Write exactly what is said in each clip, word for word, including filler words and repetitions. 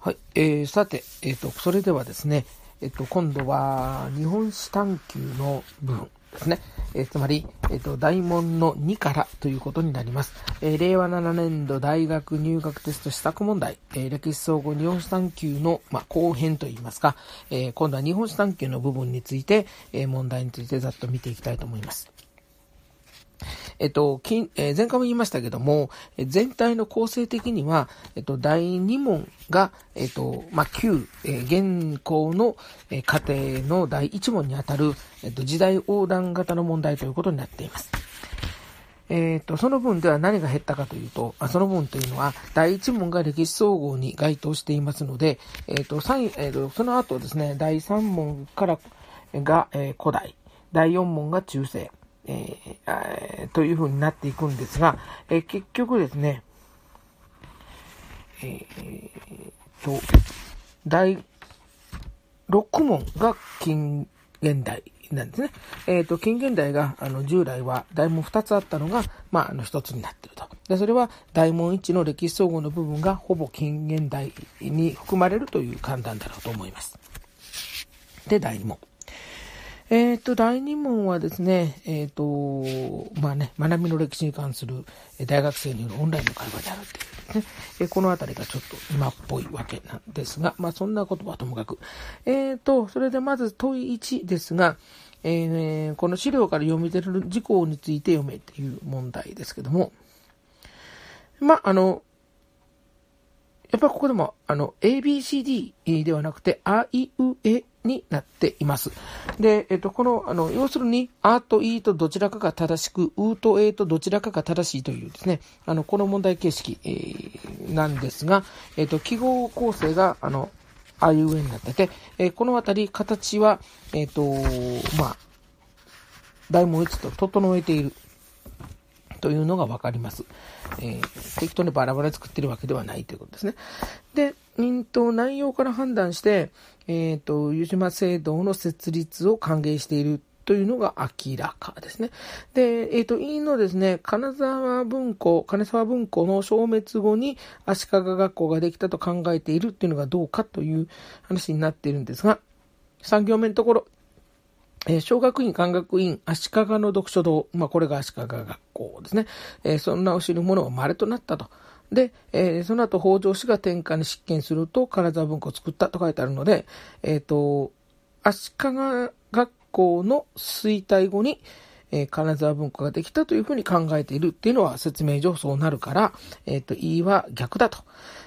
はい、えー、さて、えーと、それではですね、えーと、今度は日本史探求の部分ですね。えー、つまり、えーと、大問のにからということになります。えー、令和ななねんど大学入学テスト試作問題、えー、歴史総合日本史探求の、まあ、後編といいますか、えー、今度は日本史探求の部分について、えー、問題についてざっと見ていきたいと思います。えっと、前回も言いましたけども、全体の構成的には、えっと、だいに問が、えっと、まあ、旧、現行の過程のだいいち問にあたる、えっと、時代横断型の問題ということになっています。えっと、その分では何が減ったかというと、その分というのは、だいいち問が歴史総合に該当していますので、えっと、えっと、その後ですね、だいさん問からが古代、だいよん問が中世、えー、というふうになっていくんですが、えー、結局ですね、えー、とだいろく問が近現代なんですね。えー、と近現代があの従来は大問ふたつあったのが、まあ、あのひとつになっていると。でそれは大問いちの歴史総合の部分がほぼ近現代に含まれるという判断だろうと思います。でだいに問、えっと、だいに問はですね、えっと、まあね、学びの歴史に関する大学生によるオンラインの会話であるっていうですね。このあたりがちょっと今っぽいわけなんですが、まあそんなことはともかく。えっと、それでまず問いいちですが、えー、この資料から読み出る事項について読めという問題ですけども、まああの、やっぱりここでも、あの、エービーシーディー ではなくて、あいうえになっています。で、えっと、この、あの、要するに、あといとどちらかが正しく、うとえとどちらかが正しいというですね、あの、この問題形式、えー、なんですが、えっと、記号構成が、あの、あいうえになってて、えー、このあたり、形は、えっと、まあ、大問いちと整えているというのがわかります。えー、適当にバラバラ作ってるわけではないということですね。で、うんと内容から判断して、えっと、湯島聖堂の設立を歓迎しているというのが明らかですね。で、えっと、委員のですね、金沢文庫、金沢文庫の消滅後に足利学校ができたと考えているというのがどうかという話になっているんですが、さん行目のところ、えー、小学院、漢学院、足利の読書堂、まあ、これが足利学校ですね。えー、そんなを知る者は稀となったと。で、えー、その後、北条氏が天下に執権すると、金沢文庫を作ったと書いてあるので、えっと、足利学校の衰退後に、えー、金沢文庫ができたというふうに考えているっていうのは説明上そうなるから、えっと、Eは逆だと。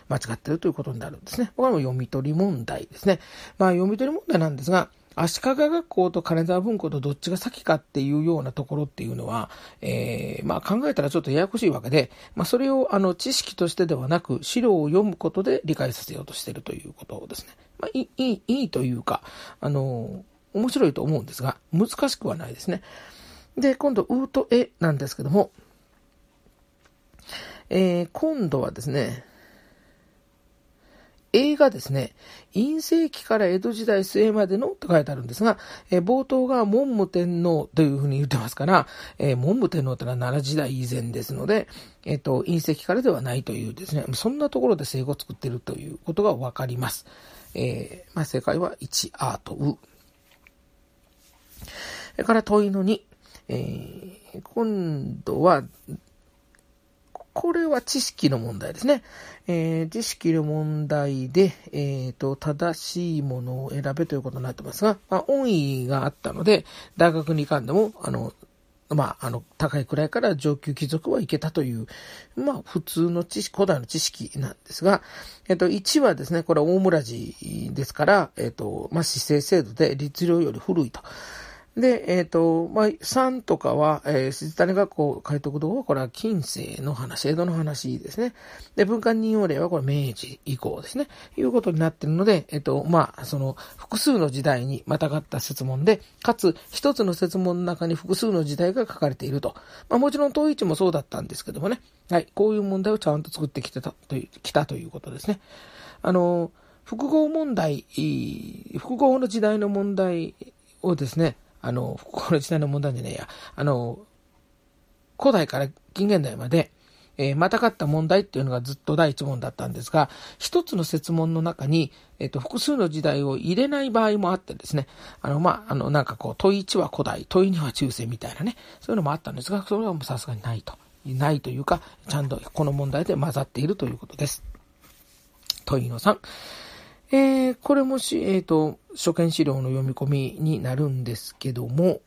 間違っているということになるんですね。これも読み取り問題ですね。まあ、読み取り問題なんですが、足利学校と金沢文庫とどっちが先かっていうようなところっていうのは、えー、まあ考えたらちょっとややこしいわけで、まあそれをあの知識としてではなく資料を読むことで理解させようとしているということですね。まあいい、いいというか、あの、面白いと思うんですが、難しくはないですね。で、今度、うとえなんですけども、えー、今度はですね、映画ですね、陰性期から江戸時代末までのと書いてあるんですが、えー、冒頭が文武天皇というふうに言ってますから、えー、文武天皇というのは奈良時代以前ですので、えっと、陰性期からではないというですね、そんなところで正語を作っているということがわかります。えー、まあ、正解はいちあとう。それから問いのに、えー、今度は、これは知識の問題ですね。えー、知識の問題で、えっと、正しいものを選べということになってますが、まあ、恩義があったので、大学に行かんでも、あの、まあ、あの、高いくらいから上級貴族は行けたという、まあ、普通の知識、古代の知識なんですが、えっと、いちはですね、これは大村寺ですから、えっと、まあ、市政制度で律令より古いと。で、えっ、ー、と、まあ、さんとかは、えー、静谷学校開徳堂は、これは近世の話、江戸の話ですね。で、文化任用令は、これ明治以降ですね。いうことになっているので、えっ、ー、と、まあ、その、複数の時代にまたがった設問で、かつ、一つの設問の中に複数の時代が書かれていると。まあ、もちろん、統一もそうだったんですけどもね。はい。こういう問題をちゃんと作ってきてた、という、きたということですね。あの、複合問題、複合の時代の問題をですね、あの、この時代の問題じゃねえや。あの、古代から近現代まで、えー、またがった問題っていうのがずっと第一問だったんですが、一つの設問の中に、えー、と複数の時代を入れない場合もあってですね、あのまああのなんかこう問いいちは古代、問いには中世みたいなね、そういうのもあったんですが、それはもうさすがにないとないというか、ちゃんとこの問題で混ざっているということです。問いのさん、えー、これもし、えー、と初見資料の読み込みになるんですけども、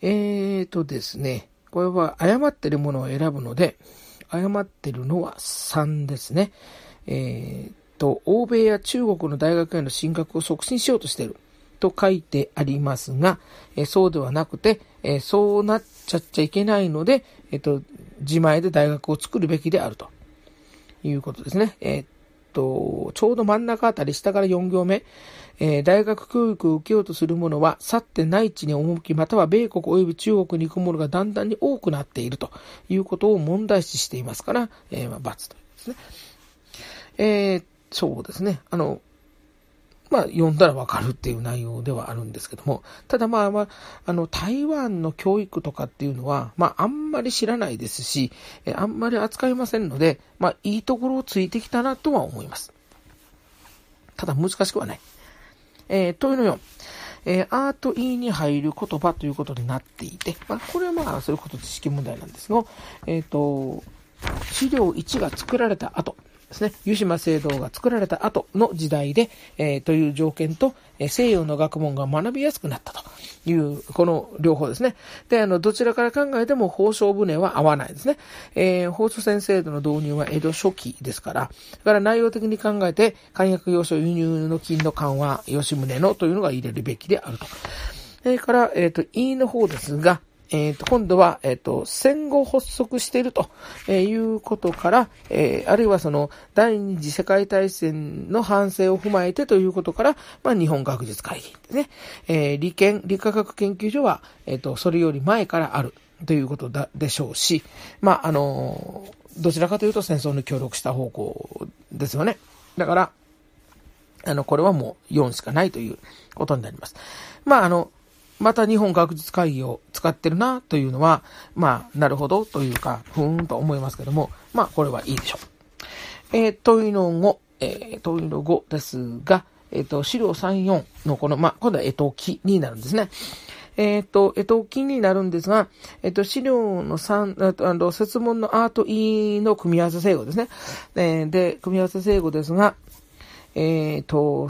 えーとですね、これは誤ってるものを選ぶので、誤ってるのはさんですね。えーと、欧米や中国の大学への進学を促進しようとしていると書いてありますが、えー、そうではなくて、えー、そうなっちゃっちゃいけないので、えーと、自前で大学を作るべきであるということですね。えーと、ちょうど真ん中あたり、下からよん行目、えー、大学教育を受けようとする者は去って内地に赴き、または米国及び中国に行く者がだんだんに多くなっているということを問題視していますから、えーまあ、×というですね。えー、そうですね。あのまあ、読んだらわかるっていう内容ではあるんですけども、ただまあ、まあ、あの台湾の教育とかっていうのは、まあ、あんまり知らないですし、あんまり扱いませんので、まあ、いいところをついてきたなとは思います。ただ難しくはない。えー、問いのよん、えー、アート E に入る言葉ということになっていて、まあ、これはまあそういうこと知識問題なんですが、えーと、資料いちが作られた後ですね、湯島聖堂が作られた後の時代で、えー、という条件と、えー、西洋の学問が学びやすくなったというこの両方ですね。で、あのどちらから考えても宝生船は合わないですね。えー、宝生船制度の導入は江戸初期ですから、だから内容的に考えて官薬要所輸入の金の緩和吉宗のというのが入れるべきであると。それから、えー、と E の方ですが、えー、と今度は、えー、と戦後発足しているということから、えー、あるいはその第二次世界大戦の反省を踏まえてということから、まあ、日本学術会議ですね、えー、理研、理化学研究所は、えー、とそれより前からあるということだでしょうし、まああのー、どちらかというと戦争に協力した方向ですよね。だからあのこれはもうよんしかないということになります。まああのまた日本学術会議を使ってるなというのは、まあ、なるほどというか、ふーんと思いますけども、まあ、これはいいでしょう。えー、問いのご、えー、問いのごですが、えっ、ー、と、資料さん、よんのこの、まあ、今度は絵と木になるんですね。えっ、ー、と、絵と木になるんですが、えっ、ー、と、資料のさん、あの、設問のアート E の組み合わせ正語ですね。えー、で、組み合わせ正語ですが、えっ、ー、と、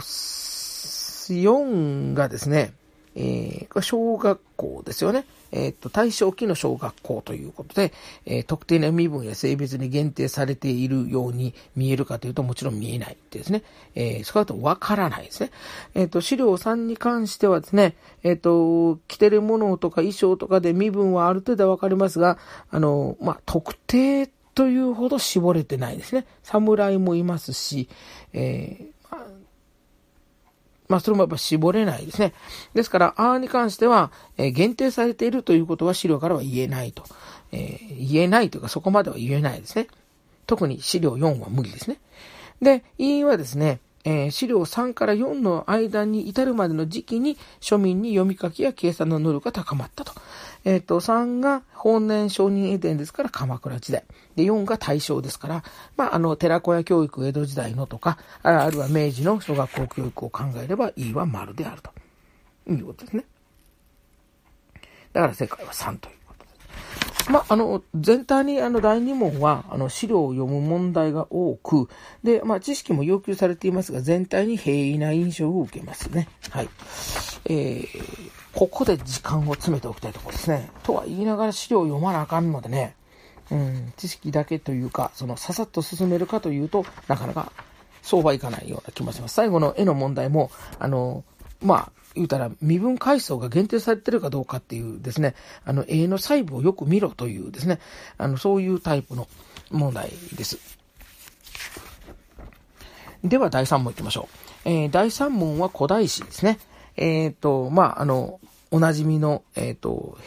よんがですね、えー、小学校ですよね。えっと、大正期の小学校ということで、えー、特定の身分や性別に限定されているように見えるかというと、もちろん見えないですね。えー、それだとわからないですね。えっと、資料さんに関してはですね、えっと、着てるものとか衣装とかで身分はある程度わかりますが、あの、まあ、特定というほど絞れてないですね。侍もいますし、えーまあ、それもやっぱ絞れないですね。ですから、あーに関しては、えー、限定されているということは資料からは言えないと。えー、言えないというか、そこまでは言えないですね。特に資料よんは無理ですね。で、E はですね、えー、資料さんからよんの間に至るまでの時期に庶民に読み書きや計算の能力が高まったと。えっと、さんが本年承認絵伝ですから鎌倉時代。で、よんが大正ですから、まあ、あの、寺子屋教育江戸時代のとか、あるいは明治の小学校教育を考えれば E は丸であるということですね。だから正解はさんということです。まあ、あの、全体にあのだいに問は、あの、資料を読む問題が多く、で、まあ、知識も要求されていますが、全体に平易な印象を受けますね。はい。えーここで時間を詰めておきたいところですね。とは言いながら資料を読まなあかんのでね、うん、知識だけというか、そのささっと進めるかというと、なかなかそうはいかないような気もします。最後の絵の問題も、あの、まあ、言うたら身分階層が限定されているかどうかっていうですね、あの、絵の細部をよく見ろというですね、あの、そういうタイプの問題です。では、だいさん問いきましょう。えー、だいさん問は古代史ですね。えっと、まあ、あの、おなじみの、えっと、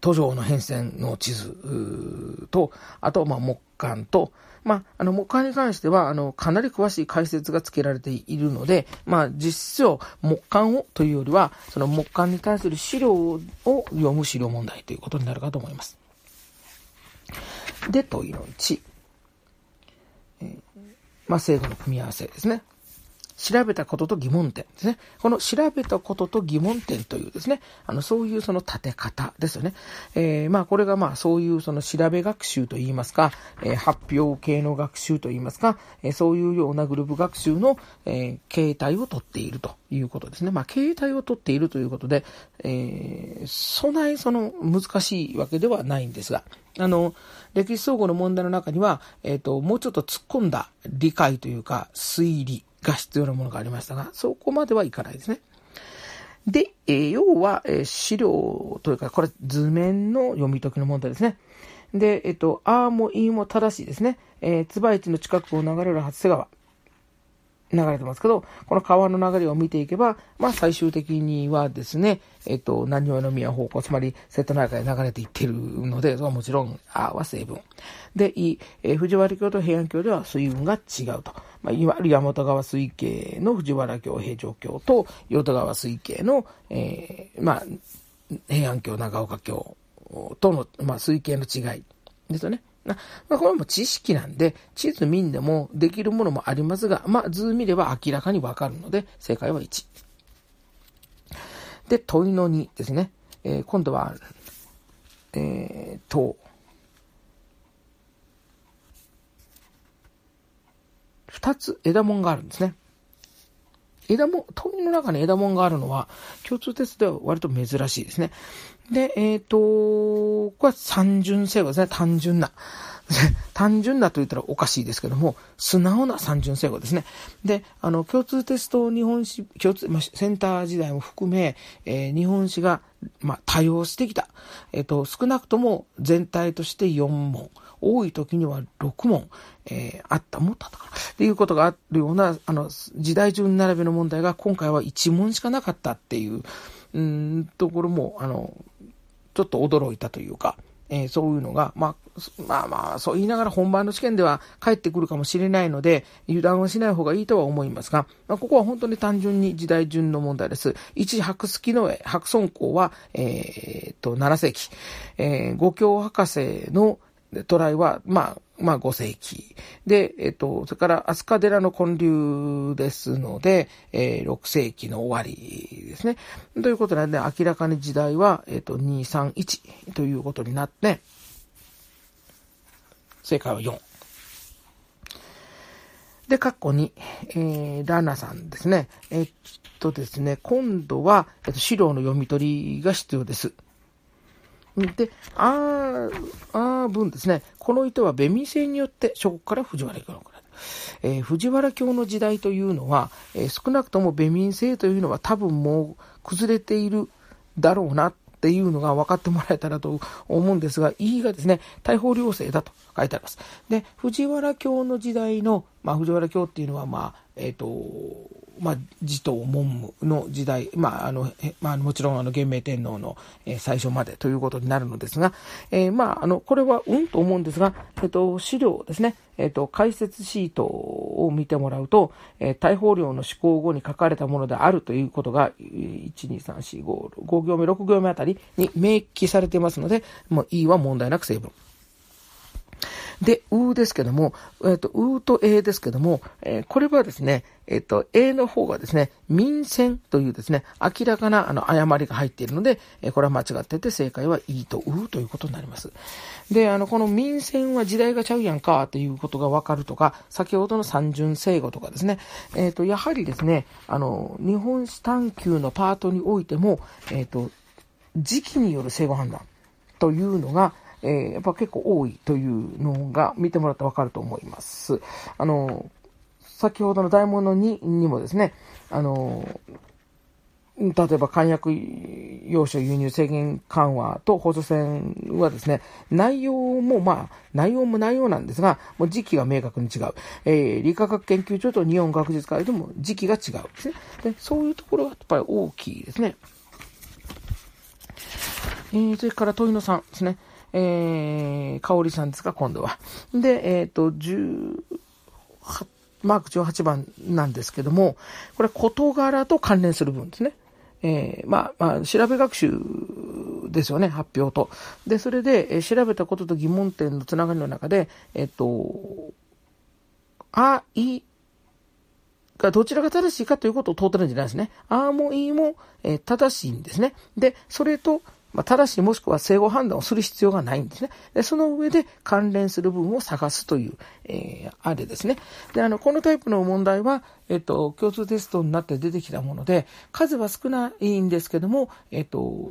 途上の変遷の地図と、あと、まあ、木簡と、まあ、あの、木簡に関しては、あの、かなり詳しい解説がつけられているので、まあ、実質上、木簡をというよりは、その木簡に対する資料を読む資料問題ということになるかと思います。で、問いのいち、えー、まあ、正語の組み合わせですね。調べたことと疑問点ですね。この調べたことと疑問点というですね、あのそういうその立て方ですよね。えー、まあこれがまあそういうその調べ学習といいますか、えー、発表系の学習といいますか、えー、そういうようなグループ学習の、えー、形態をとっているということですね。まあ形態をとっているということで、えー、そんなにその難しいわけではないんですが、あの歴史総合の問題の中には、えーと、もうちょっと突っ込んだ理解というか推理が必要なものがありましたが、そこまではいかないですね。で、えー、要は、えー、資料というか、これ図面の読み解きの問題ですね。で、えっと、あーもいーも正しいですね。えー、つばいちの近くを流れる初瀬川。流れてますけど、この川の流れを見ていけば、まあ最終的にはですね、えっと、何をの宮方向、つまり瀬戸内海流れていってるので、もちろん、あは成分。で、い、えー、藤原京と平安京では水分が違うと。まあ、いわゆる大和川水系の藤原京、平城京と、淀川水系の、えー、まあ、平安京、長岡京との、まあ、水系の違いですよね。まあ、これも知識なんで、地図見んでもできるものもありますが、まあ、図見れば明らかにわかるので、正解はいち。で、問いのにですね。えー、今度は、えーと、二つ枝もんがあるんですね。枝も、問いの中に枝もんがあるのは、共通テストでは割と珍しいですね。で、えっと、これは単純正語ですね。単純な。単純なと言ったらおかしいですけども、素直な単純正語ですね。で、あの、共通テスト日本史、共通、まあ、センター時代も含め、えー、日本史が、まあ、多様してきた。えっと、少なくとも全体としてよん問。多い時にはろく問、えー、あった、もったとか、っていうことがあるような、あの、時代順並べの問題が今回はいち問しかなかったっていう、うーん、ところも、あの、ちょっと驚いたというか、えー、そういうのが、まあ、まあまあ、そう言いながら本番の試験では返ってくるかもしれないので、油断はしない方がいいとは思いますが、まあ、ここは本当に単純に時代順の問題です。いち、白鸚の絵、白村公は、えー、と、なな世紀、えー、五教博士のトライは、まあ、まあ、ご世紀。で、えっと、それから、飛鳥寺の建立ですので、えー、ろく世紀の終わりですね。ということなんで、明らかに時代は、えっと、に、さん、いちということになって、正解はよん。で、括弧に、えー、ラナさんですね。えっとですね、今度は、えっと、資料の読み取りが必要です。で、あー、あー文ですね。この糸はベミ性によって諸国から藤原京の国。えー、藤原京の時代というのは、えー、少なくともベミ性というのは多分もう崩れているだろうなっていうのが分かってもらえたらと思うんですが、E がですね、大法領制だと書いてあります。で、藤原京の時代の、まあ藤原京っていうのはまあ、えっと、まあ、持統文武の時代、まあ、あの、まあ、もちろん、あの、元明天皇の、えー、最初までということになるのですが、えー、まあ、あの、これは、うんと思うんですが、えっと、資料ですね、えっと、解説シートを見てもらうと、えー、大法領の施行後に書かれたものであるということが、いち、に、さん、よん、ご、ろく行目、ろく行目あたりに明記されていますので、もう、E は問題なく成分。で、うですけども、えー、とうとえですけども、えー、これはですね、えっ、ー、と、えの方がですね、民選というですね、明らかなあの誤りが入っているので、えー、これは間違ってて、正解はいいとうということになります。で、あの、この民選は時代がちゃうやんか、ということがわかるとか、先ほどの三巡正語とかですね、えっ、ー、と、やはりですね、あの、日本史探究のパートにおいても、えっ、ー、と、時期による正語判断というのが、えー、やっぱ結構多いというのが見てもらったら分かると思います。あの、先ほどの大問のににもですね、あの、例えば艦薬用書輸入制限緩和と補助線はですね、内容もまあ、内容も内容なんですが、もう時期が明確に違う。えー、理化学研究所と日本学術会でも時期が違うんですね。で、そういうところがやっぱり大きいですね。えー、それから問いのさんですね。えー、香織さんですか、今度は。で、えっと、じゅうはち、マークじゅうはちばんなんですけども、これ、事柄と関連する文ですね。えー、まあ、まあ、調べ学習ですよね、発表と。で、それで、えー、調べたことと疑問点のつながりの中で、えっと、あ、い、がどちらが正しいかということを問うてるんじゃないですね。あもいも、えー、正しいんですね。で、それと、まあ、正しいもしくは正誤判断をする必要がないんですね。で、その上で関連する部分を探すという、えー、あれですね。で、あの、このタイプの問題は、えっと、共通テストになって出てきたもので、数は少ないんですけども、えっと、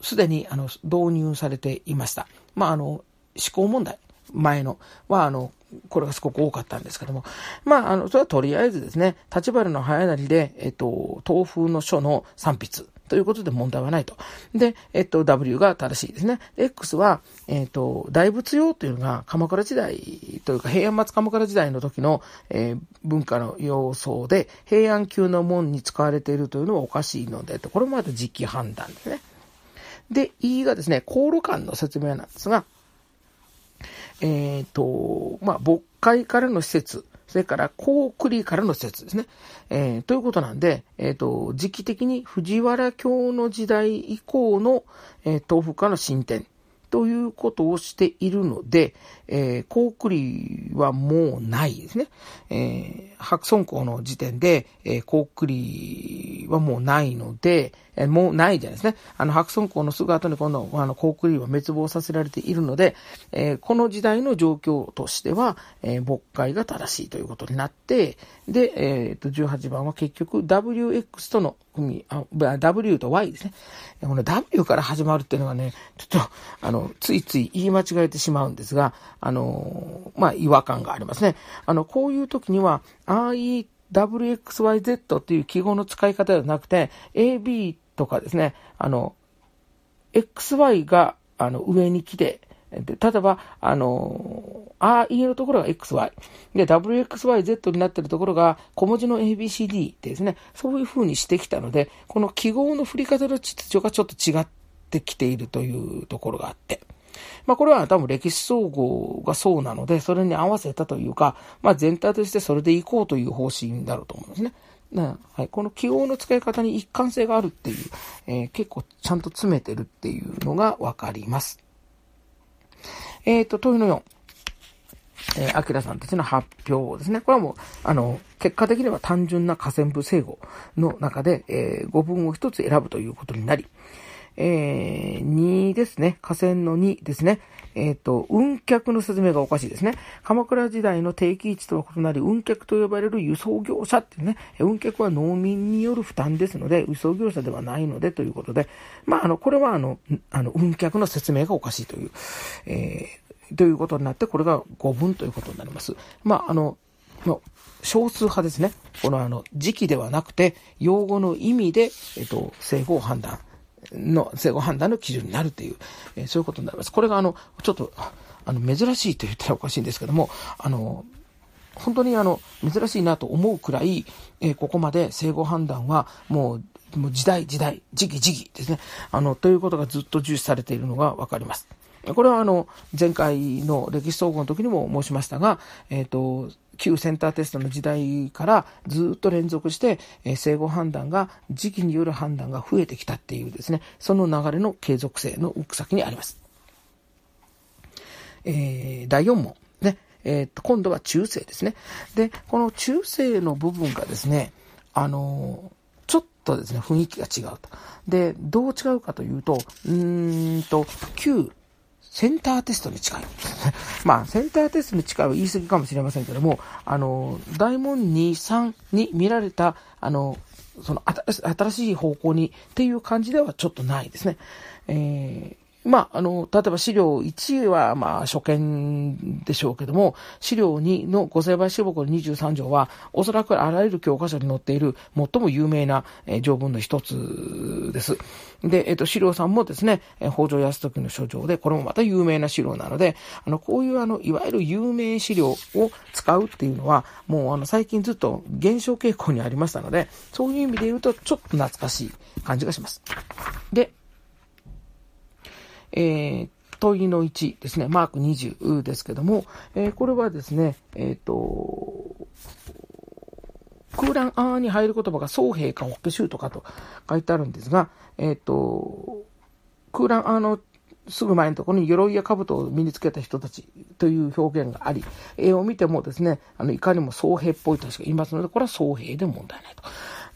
すでに、あの、導入されていました。まあ、あの、思考問題、前のは、あの、これがすごく多かったんですけども。まあ、あの、それはとりあえずですね、立花の早なりで、えっと、東風の書の三筆ということで問題はないと。で、えっと、W が正しいですね。X は、えっと、大仏用というのが鎌倉時代というか平安末鎌倉時代の時の、えー、文化の要素で平安級の門に使われているというのはおかしいので、これもまた時期判断ですね。で、E がですね、航路間の説明なんですが、えっと、まあ、渤海からの施設、それから高栗からの施設ですね。えー、ということなんで、えっと、時期的に藤原京の時代以降の、えー、東風化の進展ということをしているので、えー、高栗はもうないですね。えー、白村江の時点で、えー、高栗はもうないので、えー、もうないじゃないですね。あの、白村江のすぐ後に今度、あの、高栗は滅亡させられているので、えー、この時代の状況としては、えー、渤海が正しいということになって、で、えー、っと、じゅうはちばんは結局 ダブリューエックス との組み、あ、W と Y ですね。この W から始まるっていうのがね、ちょっと、あの、ついつい言い間違えてしまうんですが、あの、まあ、違和感がありますね。あの、こういう時には、アイダブリューエックスワイゼット という記号の使い方ではなくて、エービー とかですね、あの、エックスワイ が、あの、上に来て、で、例えば、あの、アイ のところが エックスワイ。で、ダブリューエックスワイゼット になっているところが小文字の エービーシーディー ですね。そういう風にしてきたので、この記号の振り方の秩序がちょっと違って、できているというところがあって。まあこれは多分歴史総合がそうなので、それに合わせたというか、まあ全体としてそれでいこうという方針だろうと思うんですね。はい、この記号の使い方に一貫性があるっていう、えー、結構ちゃんと詰めてるっていうのがわかります。えっと、問いのよん。えー、アキラさんたちの発表ですね。これはもう、あの、結果的には単純な下線部整合の中で、えー、語文を一つ選ぶということになり、えー、にですね。下線のにですね。えっと、運客の説明がおかしいですね。鎌倉時代の定期位置とは異なり、運客と呼ばれる輸送業者っていうね、運客は農民による負担ですので、輸送業者ではないのでということで、まあ、あの、これはあの、あの、運客の説明がおかしいという、えー、ということになって、これが語文ということになります。まあ、あの、の少数派ですね。このあの、時期ではなくて、用語の意味で、えっと、正誤を判断。の正誤判断の基準になるという、えー、そういうことになります。これがあのちょっとあの珍しいと言ったらおかしいんですけども、あの本当にあの珍しいなと思うくらい、えー、ここまで正誤判断はもうもう時代時代時期時期ですね。あのということがずっと重視されているのがわかります。これはあの前回の歴史総合の時にも申しましたが、えっと旧センターテストの時代からずっと連続して、えー、正誤判断が時期による判断が増えてきたっていうですね、その流れの継続性の奥先にあります。えー、だいよん問ね、えーと、今度は中世ですね。で、この中世の部分がですね、あのー、ちょっとですね、雰囲気が違うと。で、どう違うかというと、うーんと、旧センターテストに近い。まあ、センターテストに近いは言い過ぎかもしれませんけども、あの、大問に、さんに見られた、あの、その、新しい方向にっていう感じではちょっとないですね。えー、まあ、あの、例えば資料いちは、まあ、初見でしょうけども、資料にの御成敗志望校のにじゅうさん条は、おそらくあらゆる教科書に載っている最も有名な、えー、条文の一つです。で、えっと、資料さんもですね、北条泰時の書状で、これもまた有名な資料なので、あの、こういうあの、いわゆる有名資料を使うっていうのは、もうあの、最近ずっと減少傾向にありましたので、そういう意味で言うと、ちょっと懐かしい感じがします。で、えー、問いのいちですね、マークにじゅうですけども、えー、これはですね、えっと、空欄あーに入る言葉が僧兵か法華宗とかと書いてあるんですが、えっと、空欄、あの、すぐ前のところに鎧や兜を身につけた人たちという表現があり、絵を見てもですね、あのいかにも僧兵っぽい人しかいますので、これは僧兵で問題ないと。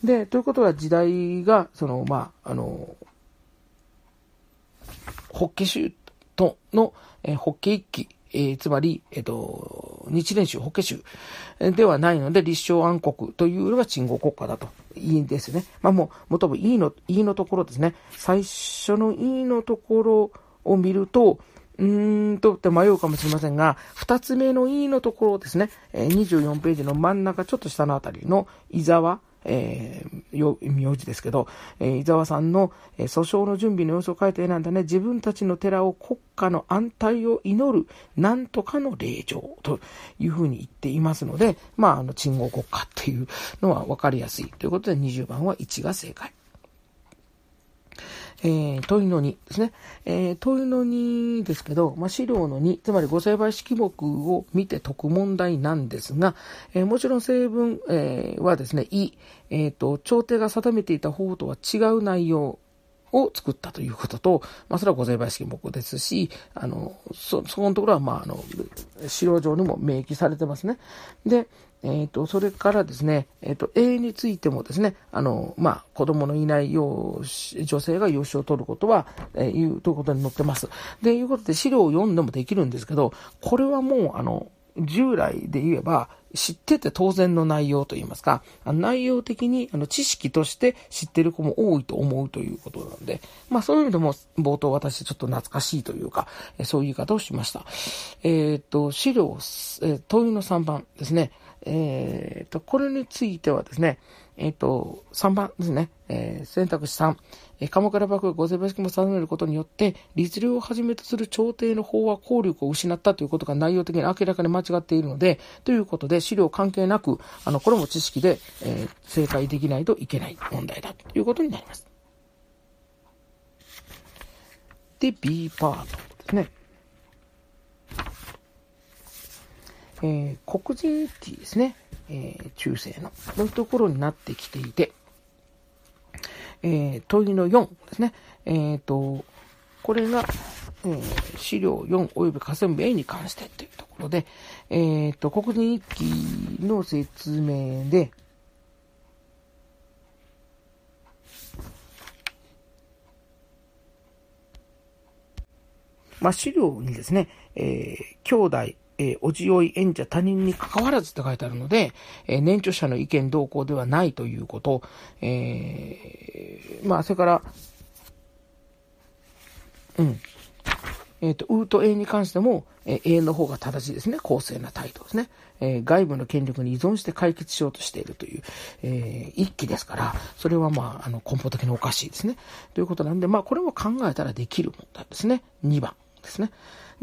で、ということは時代が、その、まあ、あの、法華宗との、えー、法華一揆、えー、つまり、えっと、日蓮宗、法華宗ではないので、立正安国というよりは鎮護国家だと。いいですね。まあもう、もともといいの、いいのところですね。最初のいいのところを見ると、うーんとって迷うかもしれませんが、二つ目のいいのところですね、にじゅうよんページの真ん中、ちょっと下のあたりの伊沢、えー、名字ですけど、えー、伊沢さんの、えー、訴訟の準備の様子を書いて選んだね、自分たちの寺を国家の安泰を祈るなんとかの霊場というふうに言っていますので、まあ、あの、鎮護国家っていうのは分かりやすいということで、にじゅうばんはいちが正解。えー、問いのにですね。えー、問いのにですけど、まあ、資料のに、つまり御成敗式目を見て解く問題なんですが、えー、もちろん成文、えー、はですね、い、えっと、朝廷が定めていた法とは違う内容を作ったということと、まあ、それは御成敗式目ですし、あの、そ、そこのところは、まあ、あの、資料上にも明記されてますね。で、えっと、それからですね、えっと、A についてもですね、あの、まあ、子供のいないよう、女性が養子を取ることは、えー、いう、ということに載ってます。で、いうことで資料を読んでもできるんですけど、これはもう、あの、従来で言えば、知ってて当然の内容といいますか、内容的にあの知識として知ってる子も多いと思うということなんで、まあそういう意味でも冒頭私ちょっと懐かしいというか、そういう言い方をしました。えっと、資料、問いのさんばんですね。えっと、これについてはですね、えっと、さんばんですね。えー、選択肢さん。えー、鎌倉幕府御成敗式目を定めることによって、律令をはじめとする朝廷の法は効力を失ったということが内容的に明らかに間違っているので、ということで、資料関係なく、あの、これも知識で、えー、正解できないといけない問題だということになります。で、B パートですね。えー、黒人ティーですね。えー、中世の。こういうところになってきていて、えー、問いのよんですね。えっと、これが、えー、資料よん及び河川部 A に関してというところで、えっと、黒人一揆の説明で、まあ、資料にですね、えー、兄弟、えー、おじおい、縁者、他人に関わらずって書いてあるので、えー、年長者の意見同行ではないということ、えー、まあ、それから、うん。えっと、うとえに関しても、えー、えの方が正しいですね。公正な態度ですね、えー。外部の権力に依存して解決しようとしているという、えー、一揆ですから、それはまあ、あの、根本的におかしいですね。ということなんで、まあ、これも考えたらできる問題ですね。にばんですね。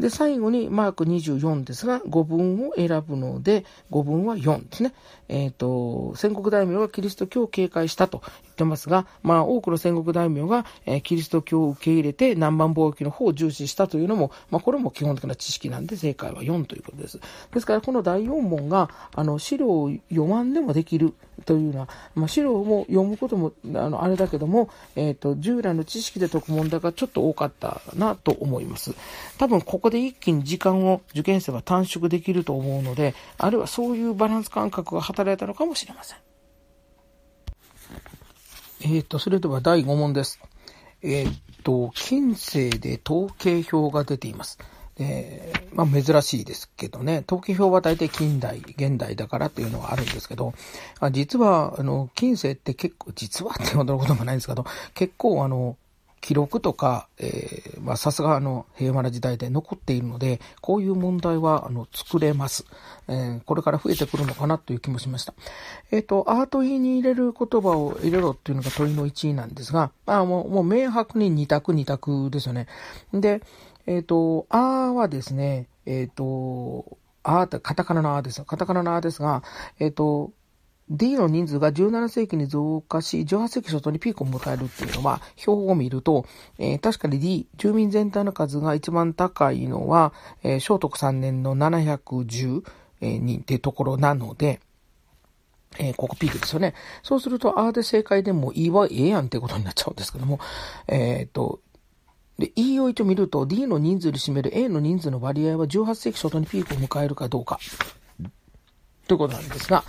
で、最後にマークにじゅうよんですが、語文を選ぶので、語文はよんですね。えっと、戦国大名はキリスト教を警戒したと言ってますが、まあ多くの戦国大名が、えー、キリスト教を受け入れて南蛮貿易の方を重視したというのも、まあこれも基本的な知識なんで正解はよんということです。ですからこのだいよん問が、あの、資料を読まんでもできるというのは、まあ資料も読むことも、あの、あれだけども、えっと、従来の知識で解く問題がちょっと多かったなと思います。多分ここで一気に時間を受験生は短縮できると思うので、あるいはそういうバランス感覚が働いたのかもしれません。えっと、それではだいご問です。えっと、近世で統計表が出ています。えー、まあ珍しいですけどね、統計表は大体近代、現代だからっていうのはあるんですけど、実は、あの、近世って結構、実はってことのこともないんですけど、結構あの、記録とか、えー、まあ、さすがあの、平和な時代で残っているので、こういう問題は、あの、作れます。えー、これから増えてくるのかなという気もしました。えっと、アート E に入れる言葉を入れろっていうのが問いのいちいなんですが、まあ、もう、もう明白にに択に択ですよね。で、えっと、あはですね、えっと、あってカタカナのあです。カタカナのあですが、えっと、D の人数がじゅうなな世紀に増加し、じゅうはち世紀初頭にピークを迎えるっていうのは、表を見ると、えー、確かに D、住民全体の数が一番高いのは、えー、聖徳さんねんのななひゃくじゅうにんってところなので、えー、ここピークですよね。そうすると、あーで正解でも E はええやんってことになっちゃうんですけども、えっと、で E をと見ると D の人数で占める A の人数の割合はじゅうはっ世紀初頭にピークを迎えるかどうかということなんですが、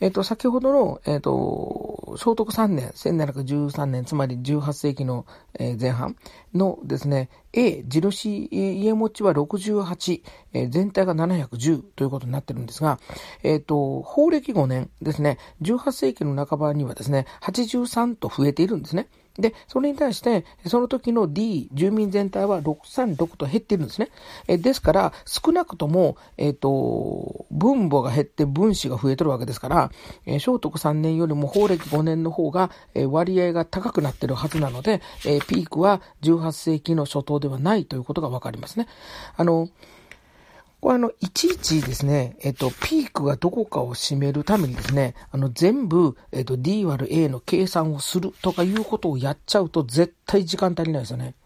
えっと、先ほどの、えっと、聖徳さんねん、せんななひゃくじゅうさんねん、つまりじゅうはっ世紀の前半のですね、A、印、家持ちはろくじゅうはち、全体がななひゃくじゅうということになってるんですが、えっと、宝暦ごねんですね、じゅうはっ世紀の半ばにはですね、はちじゅうさんと増えているんですね。で、それに対して、その時の D、住民全体はろくさんろくと減っているんですね。えですから、少なくとも、えっ、ー、と、分母が減って分子が増えてるわけですから、えー、聖徳さんねんよりも宝暦ごねんの方が、えー、割合が高くなっているはずなので、えー、ピークはじゅうはっ世紀の初頭ではないということがわかりますね。あの、これあの、いちいちですね、えっと、ピークがどこかを占めるためにですね、あの、全部、えっと、D 割る A の計算をするとかいうことをやっちゃうと、絶対時間足りないですよね。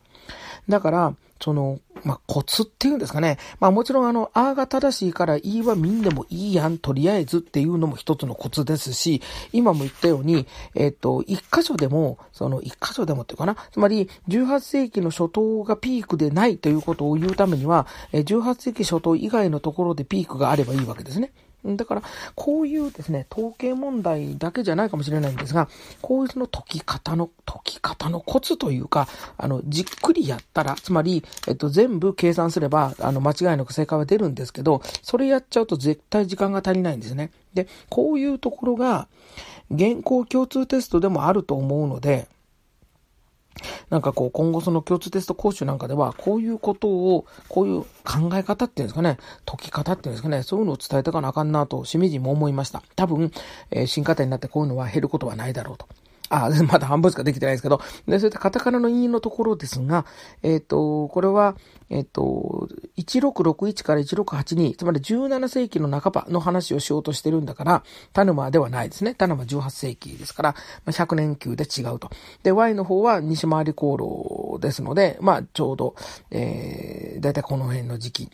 だから、その、まあ、コツっていうんですかね。まあ、もちろんあの、A が正しいから E は見んでもいいやん、とりあえずっていうのも一つのコツですし、今も言ったように、えっと、一箇所でも、その一箇所でもっていうかな、つまりじゅうはっ世紀の初頭がピークでないということを言うためには、じゅうはっ世紀初頭以外のところでピークがあればいいわけですね。だから、こういうですね、統計問題だけじゃないかもしれないんですが、こういうその解き方の、解き方のコツというか、あの、じっくりやったら、つまり、えっと、全部計算すれば、あの、間違いなく正解は出るんですけど、それやっちゃうと絶対時間が足りないんですね。で、こういうところが、現行共通テストでもあると思うので、なんかこう、今後その共通テスト講習なんかでは、こういうことを、こういう考え方っていうんですかね、解き方っていうんですかね、そういうのを伝えていかなあかんなと、しみじも思いました。多分、えー、新課程になってこういうのは減ることはないだろうと。あ、まだ半分しかできてないですけど。で、それでカタカナの E のところですが、えっと、これは、えっと、せんろっぴゃくろくじゅういちからせんろっぴゃくはちじゅうに、つまりじゅうなな世紀の半ばの話をしようとしてるんだから、田沼ではないですね。田沼じゅうはっ世紀ですから、ひゃくねん級で違うと。で、Y の方は西回り航路ですので、まあ、ちょうど、えー、だいたいこの辺の時期。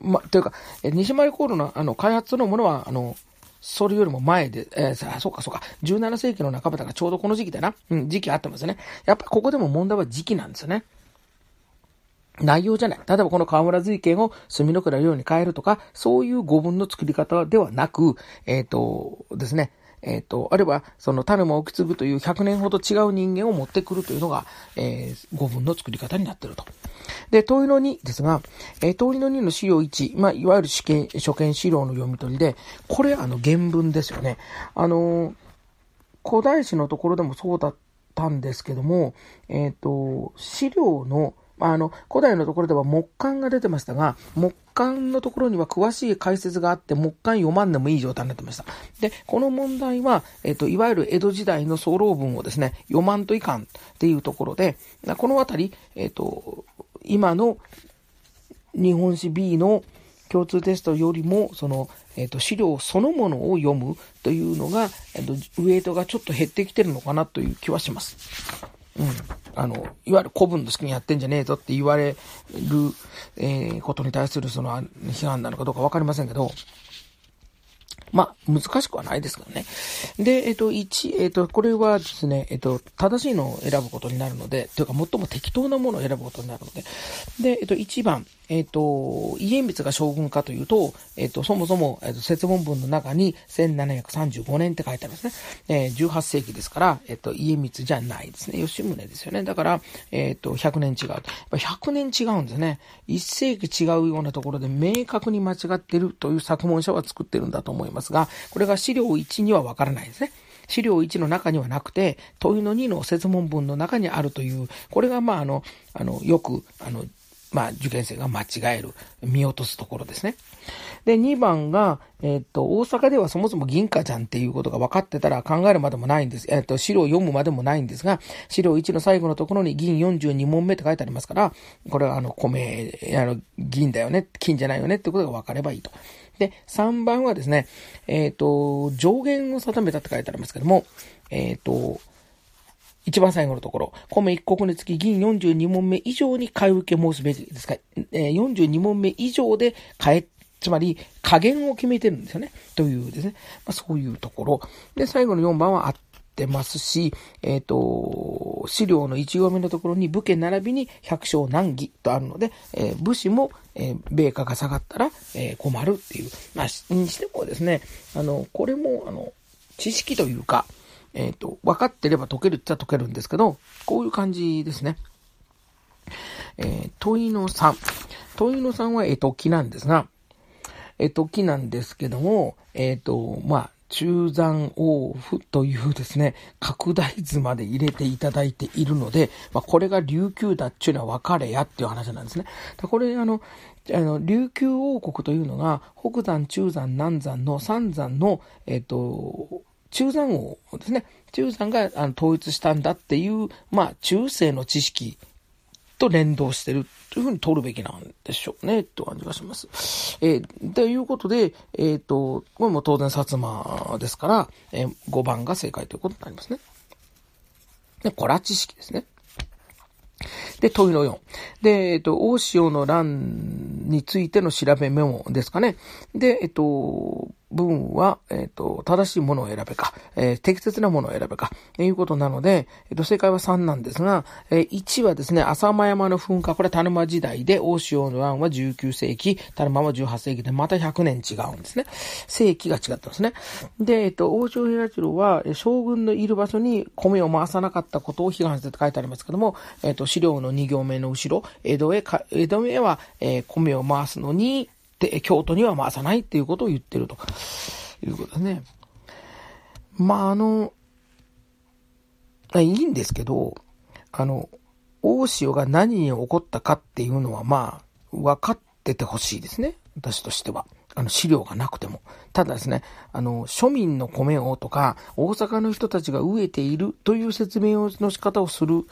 ま、というか、西回り航路の、あの、開発のものは、あの、それよりも前で、えー、あ、そうかそうか。じゅうなな世紀の半ばだからちょうどこの時期だな。うん、時期合ってますね。やっぱここでも問題は時期なんですよね。内容じゃない。例えばこの河村瑞賢を墨の蔵ように変えるとか、そういう語文の作り方ではなく、えっと、ですね。えっと、あるいは、その、田沼意次というひゃくねんほど違う人間を持ってくるというのが、えー、語文の作り方になっていると。で、問いのにですが、えー、問いのにの資料いち、まあ、いわゆる試験、所見資料の読み取りで、これ、あの、原文ですよね。あのー、古代史のところでもそうだったんですけども、えっと、資料の、あの、古代のところでは木簡が出てましたが、木簡のところには詳しい解説があって、木簡読まんでもいい状態になってました。で、この問題は、えっと、いわゆる江戸時代の僧侶文をですね、読まんといかんっていうところで、このあたり、えっと、今の日本史 B の共通テストよりも、その、えっと、資料そのものを読むというのが、えっと、ウエイトがちょっと減ってきてるのかなという気はします。うん、あの、いわゆる古文の好きにやってんじゃねえぞって言われる、えー、ことに対するその批判なのかどうかわかりませんけど、まあ、難しくはないですからね。で、えっと、いち、えっと、これはですね、えっと、正しいのを選ぶことになるので、というか、最も適当なものを選ぶことになるので。で、えっと、いちばん、えっと、家光が将軍かというと、えっと、そもそも、えっと、設問文の中にせんななひゃくさんじゅうごねんって書いてあるんですね。えー、じゅうはっ世紀ですから、えっと、家光じゃないですね。吉宗ですよね。だから、えっと、ひゃくねん違う。やっぱひゃくねん違うんですね。いち世紀違うようなところで明確に間違ってるという作文者は作ってるんだと思います。が、これが資料いちにはわからないですね。資料いちの中にはなくて、問いのにの設問文の中にあるという、これが、まあ、あの、あの、よく、あの、まあ、受験生が間違える、見落とすところですね。で、にばんが、えっと、大阪ではそもそも銀貨ちゃんっていうことが分かってたら考えるまでもないんです。えっと、資料を読むまでもないんですが、資料いちの最後のところに銀よんじゅうに問目って書いてありますから、これはあの、米、あの、銀だよね、金じゃないよねってことが分かればいいと。で、さんばんはですね、えっと、上限を定めたって書いてありますけども、えっと、一番最後のところ、米一石につき銀よんじゅうに問目以上に買い受け申すべきですか、よんじゅうに問目以上で買え、つまり加減を決めてるんですよね。というですね。まあ、そういうところ。で、最後のよんばんはあっってますし、えっと、資料のいち行目のところに武家並びに百姓難儀とあるので、えー、武士も、えー、米価が下がったら、えー、困るっていう。まあ、にしてもですね、あの、これも、あの、知識というか、えっと、分かってれば解けるって言ったら解けるんですけど、こういう感じですね。えー、問いのさん。問いのさんは、えっと、木なんですが、えっと、木なんですけども、えっと、まあ、中山王府というですね、拡大図まで入れていただいているので、まあ、これが琉球だっちゅうのは分かれやっていう話なんですね。これあの、あの、琉球王国というのが、北山、中山、南山の三山の、えっと、中山王ですね。中山があの統一したんだっていう、まあ、中世の知識と連動してるというふうに取るべきなんでしょうね、と感じがします。えー、ということで、えっと、これも当然薩摩ですから、えー、ごばんが正解ということになりますね。で、これは知識ですね。で、問いのよん。で、えっと、大塩の乱についての調べメモですかね。で、えっと、文は、えっと、正しいものを選べか、えー、適切なものを選べか、ということなので、えっと、正解はさんなんですが、えー、いちはですね、浅間山の噴火、これは田沼時代で、大塩の乱はじゅうきゅうせいき、田沼はじゅうはっせいきで、またひゃくねん違うんですね。世紀が違ったんですね。で、えっと、大塩平八郎は、将軍のいる場所に米を回さなかったことを批判してと書いてありますけども、えっと、資料のに行目の後ろ、江戸へか、江戸へは、えー、米を回すのに、で京都には回さないっていうことを言ってるということですね。まああのいいんですけど、あの大塩が何に起こったかっていうのはまあ分かっててほしいですね。私としてはあの資料がなくても、ただですね、あの庶民の米をとか大阪の人たちが飢えているという説明の仕方をする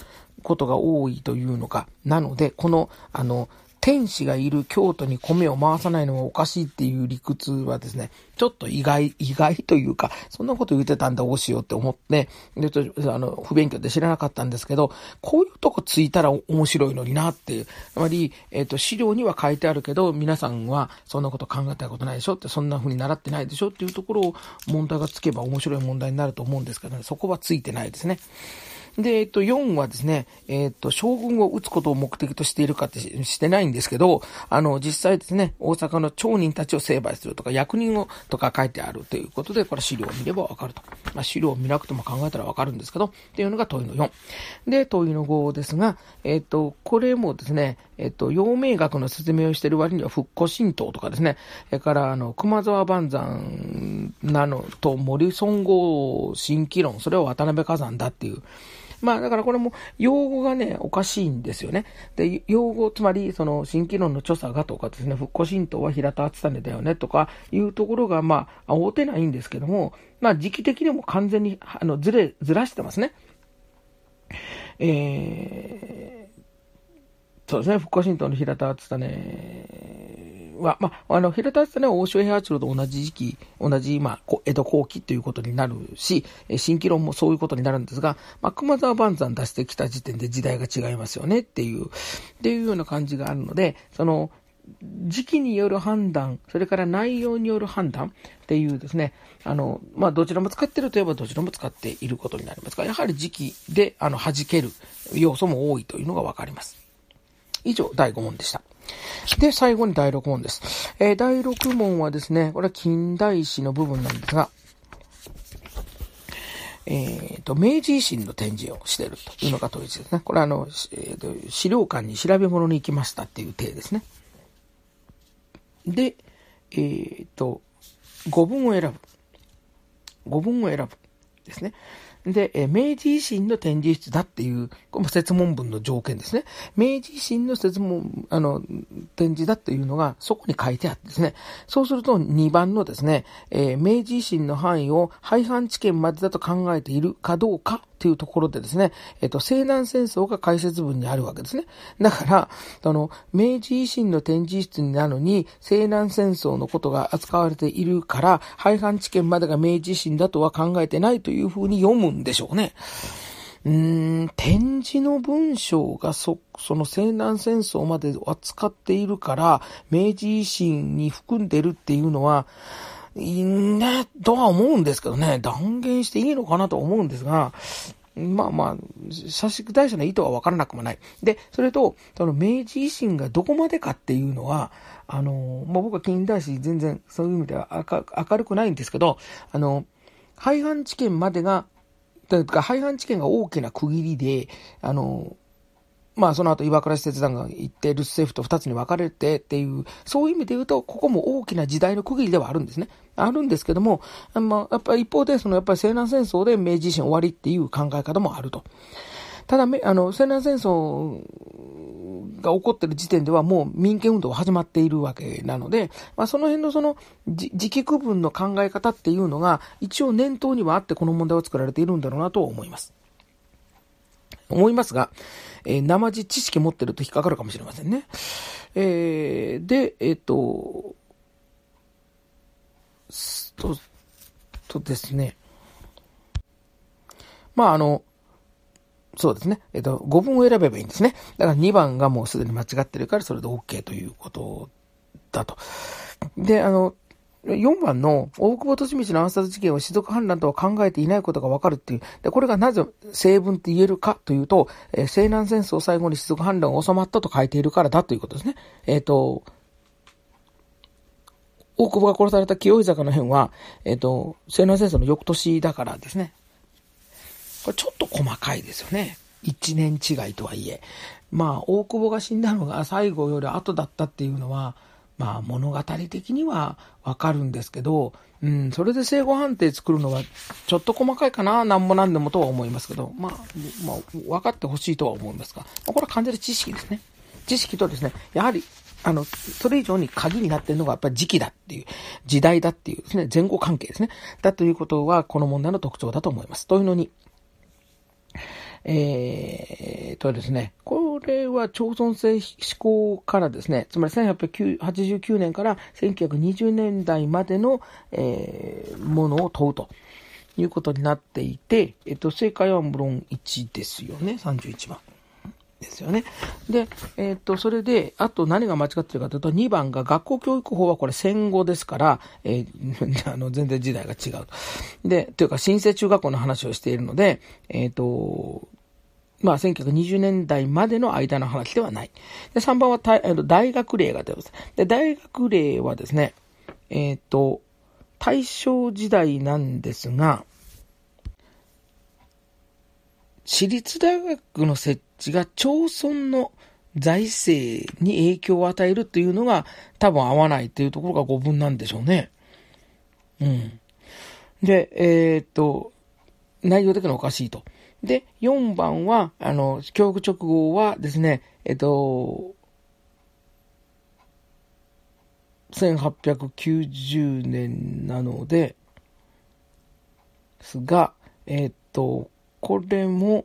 ことが多いというのかなので、このあの天使がいる京都に米を回さないのはおかしいっていう理屈はですね、ちょっと意外、意外というか、そんなこと言ってたんだ、おしようって思って、で、あの、不勉強で知らなかったんですけど、こういうとこついたら面白いのになっていう。あまり、えっと、資料には書いてあるけど、皆さんはそんなこと考えたことないでしょって、そんな風に習ってないでしょっていうところを問題がつけば面白い問題になると思うんですけど、ね、そこはついてないですね。で、えっと、よんはですね、えっと、将軍を撃つことを目的としているかってしてないんですけど、あの、実際ですね、大阪の町人たちを成敗するとか、役人をとか書いてあるということで、これ資料を見ればわかると。まあ、資料を見なくても考えたらわかるんですけど、っていうのが問いのよん。で、問いのごですが、えっと、これもですね、えっと、陽明学の説明をしている割には、復古神道とかですね、それから、あの、熊沢万山なのと、森尊号新紀論、それは渡辺崋山だっていう、まあだからこれも用語がねおかしいんですよね。で、用語つまりその新紀論の著者がとかですね、復古神道は平田篤胤だよねとかいうところがまあ合うてないんですけども、まあ時期的にも完全にあのずれずらしてますね。えー、そうですね、復古神道の平田篤胤はまああの平田篤胤は大塩平八郎と同じ時期同じ、まあ、江戸後期ということになるし、新紀論もそういうことになるんですが、まあ、熊沢万山出してきた時点で時代が違いますよねっていう、っていうような感じがあるので、その、時期による判断、それから内容による判断っていうですね、あの、まあ、どちらも使ってるといえばどちらも使っていることになりますが、やはり時期で、あの、弾ける要素も多いというのがわかります。以上、だいご問でした。で、最後にだいろく問です。えー、だいろく問はですね、これは近代史の部分なんですが、えっと、明治維新の展示をしているというのが統一ですね。これはあの、えーと、資料館に調べ物に行きましたっていう体ですね。で、えっと、語文を選ぶ。語文を選ぶですね。で、明治維新の展示室だっていう、この説問文の条件ですね。明治維新の説問、あの、展示だっていうのがそこに書いてあってですね。そうするとにばんのですね、えー、明治維新の範囲を廃藩置県までだと考えているかどうかというところでですね、えっと、西南戦争が解説文にあるわけですね。だから、あの、明治維新の展示室なのに、西南戦争のことが扱われているから、廃藩置県までが明治維新だとは考えてないというふうに読むんでしょうね。うーん、展示の文章がそ、その西南戦争まで扱っているから、明治維新に含んでるっていうのは、いいね、とは思うんですけどね、断言していいのかなと思うんですが、まあまあ、社宿大社の意図は分からなくもない。で、それと、その明治維新がどこまでかっていうのは、あの、まあ僕は近代史全然そういう意味では明るくないんですけど、あの、廃藩置県までが、というか廃藩置県が大きな区切りで、あの、まあその後岩倉使節団が行ってルス政府とふたつに分かれてっていう、そういう意味で言うとここも大きな時代の区切りではあるんですね。あるんですけども、まあ、やっぱり一方でそのやっぱり西南戦争で明治維新終わりっていう考え方もあると。ただあの西南戦争が起こってる時点ではもう民権運動は始まっているわけなので、まあ、その辺のその時期区分の考え方っていうのが一応念頭にはあってこの問題を作られているんだろうなと思います。思いますが、えー、生地知識持ってると引っかかるかもしれませんね。えー、で、えっ、ー、と、と、とですね。まあ、あの、そうですね。えっ、ー、と、語文を選べばいいんですね。だからにばんがもうすでに間違ってるから、それで OK ということだと。で、あの、よんばんの大久保利通の暗殺事件を士族反乱とは考えていないことがわかるっていう。で、これがなぜ正文って言えるかというと、えー、西南戦争最後に士族反乱が収まったと書いているからだということですね。えっ、ー、と、大久保が殺された清井坂の辺は、えっ、ー、と、西南戦争の翌年だからですね。これちょっと細かいですよね。いちねん違いとはいえ。まあ、大久保が死んだのが最後より後だったっていうのは、まあ物語的にはわかるんですけど、うん、それで正誤判定作るのはちょっと細かいかな、なんもなんでもとは思いますけど、まあ、まあ、分かってほしいとは思いますが、まあ、これは完全に知識ですね。知識とですね、やはり、あの、それ以上に鍵になっているのがやっぱり時期だっていう、時代だっていうですね、前後関係ですね。だということはこの問題の特徴だと思います。というのに、えーとですね、これは町村制思考からですね、つまりせんはっぴゃくはちじゅうきゅうねんからせんきゅうひゃくにじゅうねんだいまでの、えー、ものを問うということになっていて、えっと、正解は無論いちですよね、さんじゅういちばんですよね。で、えっと、それで、あと何が間違ってるかというと、にばんが学校教育法はこれ戦後ですから、えー、あの全然時代が違う。で、というか、新生中学校の話をしているので、えっと、まあ、せんきゅうひゃくにじゅうねんだいまでの間の話ではない。で、さんばんは大、大学令が出ます。で、大学令はですね、えっと、大正時代なんですが、私立大学の設置が町村の財政に影響を与えるというのが多分合わないというところが語文なんでしょうね。うん。で、えー、っと、内容的におかしいと。で、よんばんは、あの、教育直後はですね、えっと、せんはっぴゃくきゅうじゅうねんなので、ですが、えっと、これも、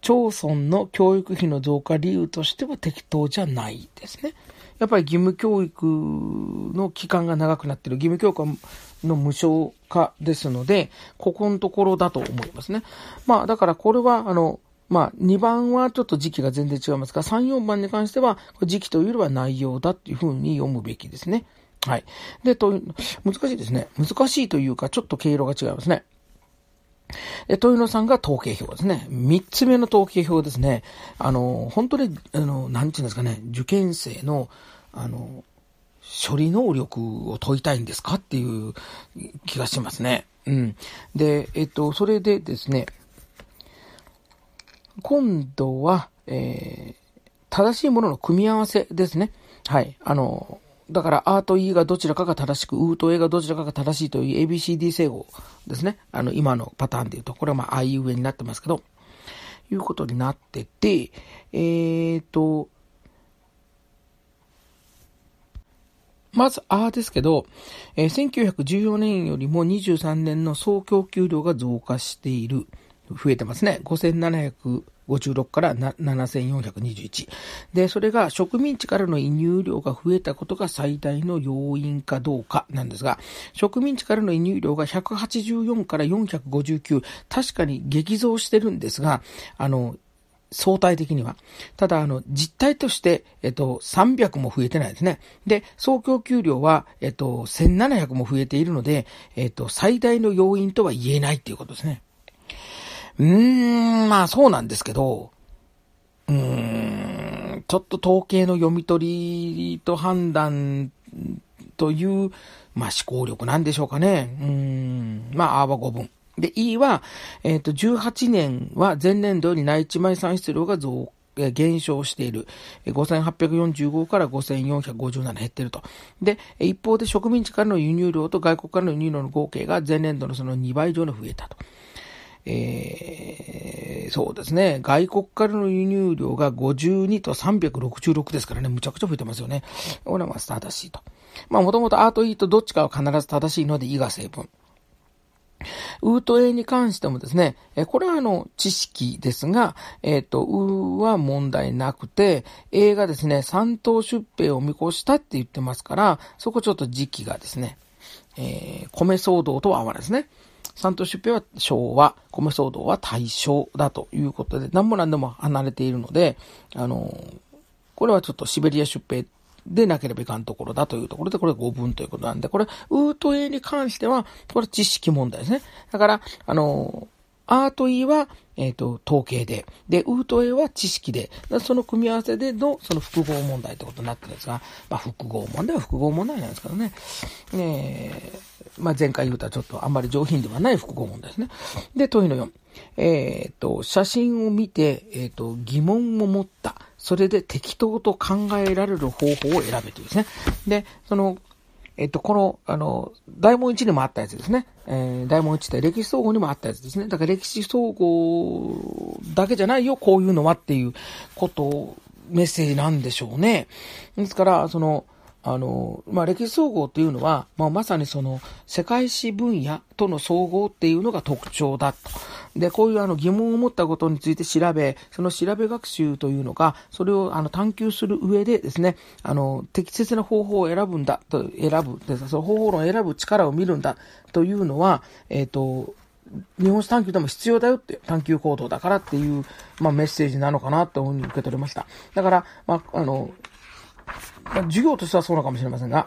町村の教育費の増加理由としては適当じゃないですね。やっぱり義務教育の期間が長くなっている。義務教育の無償化ですので、ここのところだと思いますね。まあ、だからこれは、あの、まあ、にばんはちょっと時期が全然違いますが、さん、よんばんに関しては、時期というよりは内容だというふうに読むべきですね。はい。で、という、難しいですね。難しいというか、ちょっと経路が違いますね。豊野さんが統計表ですね。三つ目の統計表ですね。あの、本当に、あの、なんていうんですかね、受験生の、あの、処理能力を問いたいんですかっていう気がしますね。うん。で、えっと、それでですね、今度は、えー、正しいものの組み合わせですね。はい。あの、だから、A と E がどちらかが正しく、U と A がどちらかが正しいという エービーシーディー 整合ですね。あの、今のパターンでいうと、これはまあ、あいうえになってますけど、いうことになってて、えーと、まず、A ですけど、えー、せんきゅうひゃくじゅうよねんよりもにじゅうさんねんの総供給量が増加している。増えてますね。ごせんななひゃくごじゅうろくからななせんよんひゃくにじゅういち。で、それが植民地からの移入量が増えたことが最大の要因かどうかなんですが、植民地からの移入量がひゃくはちじゅうよんからよんひゃくごじゅうきゅう。確かに激増してるんですが、あの、相対的には。ただ、あの、実態として、えっと、さんびゃくも増えてないですね。で、総供給量は、えっと、せんななひゃくも増えているので、えっと、最大の要因とは言えないっていうことですね。うーん、まあそうなんですけど、うーん、ちょっと統計の読み取りと判断という、まあ思考力なんでしょうかね。うーん、まあ、あーはごぶん。で、E は、えっと、じゅうはちねんは前年度より内地米産出量が増加。減少している。ごせんはっぴゃくよんじゅうごからごせんよんひゃくごじゅうなな減っていると。で、一方で植民地からの輸入量と外国からの輸入量の合計が前年度のそのにばい以上に増えたと。えー、そうですね。外国からの輸入量がごじゅうにとさんびゃくろくじゅうろくですからね。むちゃくちゃ増えてますよね。これは正しいと。まあ、もともと A と E とどっちかは必ず正しいので E が成分。ウーと A に関してもですね、これはあの知識ですが、えっと、ウーは問題なくて、A がですね、さん等出兵を見越したって言ってますから、そこちょっと時期がですね、えー、米騒動とは合わないですね。さん等出兵は昭和、米騒動は大正だということで、何も何でも離れているので、あの、これはちょっとシベリア出兵でなければいかんところだというところで、これごぶんということなんで、これ、ウーと A に関しては、これ知識問題ですね。だから、あの、A と E は、えっと、統計で、で、ウーと A は知識で、その組み合わせでの、その複合問題ということになってるんですが、まあ、複合問題は複合問題なんですけどね。えー、まあ、前回言うとはちょっとあんまり上品ではない複合問題ですね。で、問いのよん。えっと、写真を見て、えっと、疑問を持った。それで適当と考えられる方法を選べというですね。で、その、えっと、この、あの、大問いちにもあったやつですね。えー、大問いちって歴史総合にもあったやつですね。だから歴史総合だけじゃないよ、こういうのはっていうこと、メッセージなんでしょうね。ですから、その、あの、まあ、歴史総合というのは、まあ、まさにその、世界史分野との総合っていうのが特徴だと。で、こういうあの疑問を持ったことについて調べ、その調べ学習というのが、それをあの探求する上でですね、あの、適切な方法を選ぶんだ、と、選ぶ、その方法論を選ぶ力を見るんだ、というのは、えっと、日本史探究でも必要だよって、探究行動だからっていう、まあ、メッセージなのかな、というふうに受け取れました。だから、まあ、あの、授業としてはそうなのかもしれませんが、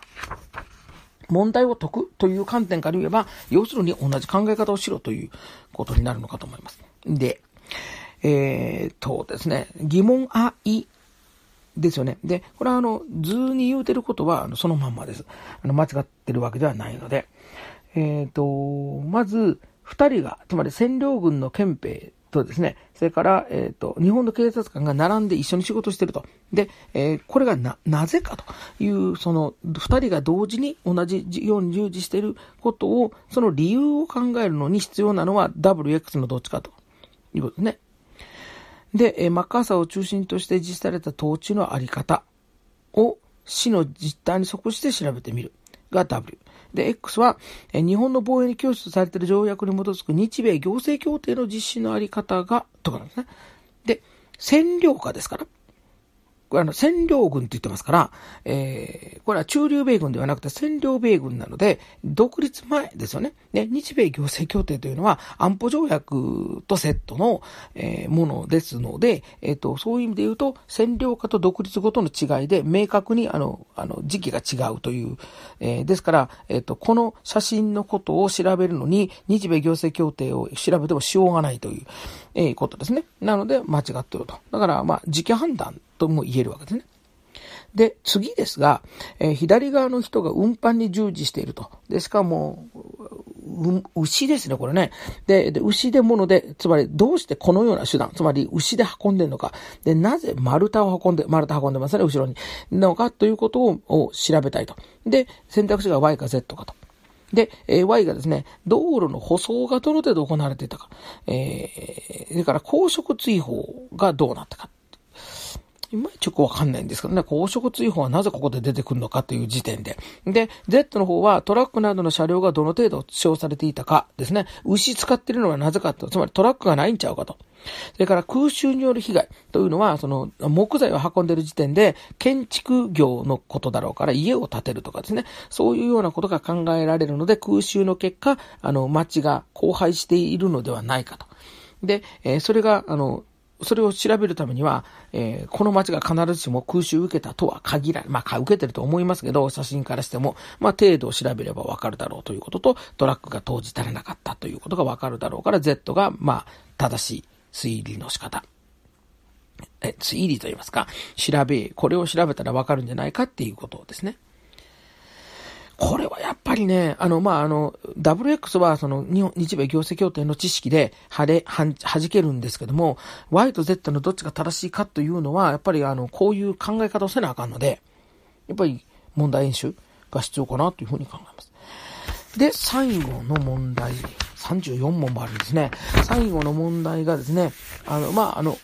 問題を解くという観点から言えば、要するに同じ考え方をしろということになるのかと思います。で、えー、っとですね、疑問あいですよね。で、これはあの、図に言うてることはそのまんまです。あの間違ってるわけではないので、えー、っと、まず、二人が、つまり占領軍の憲兵、そうですね。それから、えっと、日本の警察官が並んで一緒に仕事してると。で、えー、これがな、なぜかという、その、二人が同時に同じように従事していることを、その理由を考えるのに必要なのは ダブリューエックス のどっちかということですね。で、えー、マッカーサーを中心として実施された統治のあり方を、市の実態に即して調べてみるが ダブリュー。で、X は、日本の防衛に拠出されている条約に基づく日米行政協定の実施のあり方が、とかなんですね。で、占領下ですから。これあの、占領軍って言ってますから、えー、これは駐留米軍ではなくて占領米軍なので、独立前ですよね。で、日米行政協定というのは安保条約とセットの、えー、ものですので、えっと、そういう意味で言うと、占領下と独立後との違いで、明確にあの、あの、時期が違うという、えー、ですから、えっと、この写真のことを調べるのに、日米行政協定を調べてもしようがないという、えー、ことですね。なので、間違っていると。だから、まあ、時期判断とも言えるわけですね。で、次ですが、えー、左側の人が運搬に従事していると。で、しかも、う、牛ですね、これね。で、で牛で物で、つまりどうしてこのような手段、つまり牛で運んでるのか。で、なぜ丸太を運んで、丸太運んでますね、後ろに。のかということを、を調べたいと。で、選択肢が Y か Z かと。で、えー、Y がですね、道路の舗装がどの程度行われていたか。えー、それから公職追放がどうなったか。いまいちよくわかんないんですけどね、公職追放はなぜここで出てくるのかという時点で。で、Z の方はトラックなどの車両がどの程度使用されていたかですね。牛使ってるのはなぜかと。つまりトラックがないんちゃうかと。それから空襲による被害というのは、その木材を運んでいる時点で建築業のことだろうから家を建てるとかですね。そういうようなことが考えられるので、空襲の結果、あの、街が荒廃しているのではないかと。で、えー、それが、あの、それを調べるためには、えー、この街が必ずしも空襲を受けたとは限らない。まあ、受けてると思いますけど、写真からしても、まあ、程度を調べればわかるだろうということと、トラックが投じられなかったということがわかるだろうから、Z が、まあ、正しい推理の仕方。え、推理と言いますか、調べ、これを調べたらわかるんじゃないかっていうことですね。これはやっぱりね、あの、まあ、あの、ダブリューエックス は、その、日本、日米行政協定の知識で、はれ、はん、弾けるんですけども、Y と Z のどっちが正しいかというのは、やっぱり、あの、こういう考え方をせなあかんので、やっぱり、問題演習が必要かなというふうに考えます。で、最後の問題、さんじゅうよんもんもあるんですね。最後の問題がですね、あの、まあ、あの、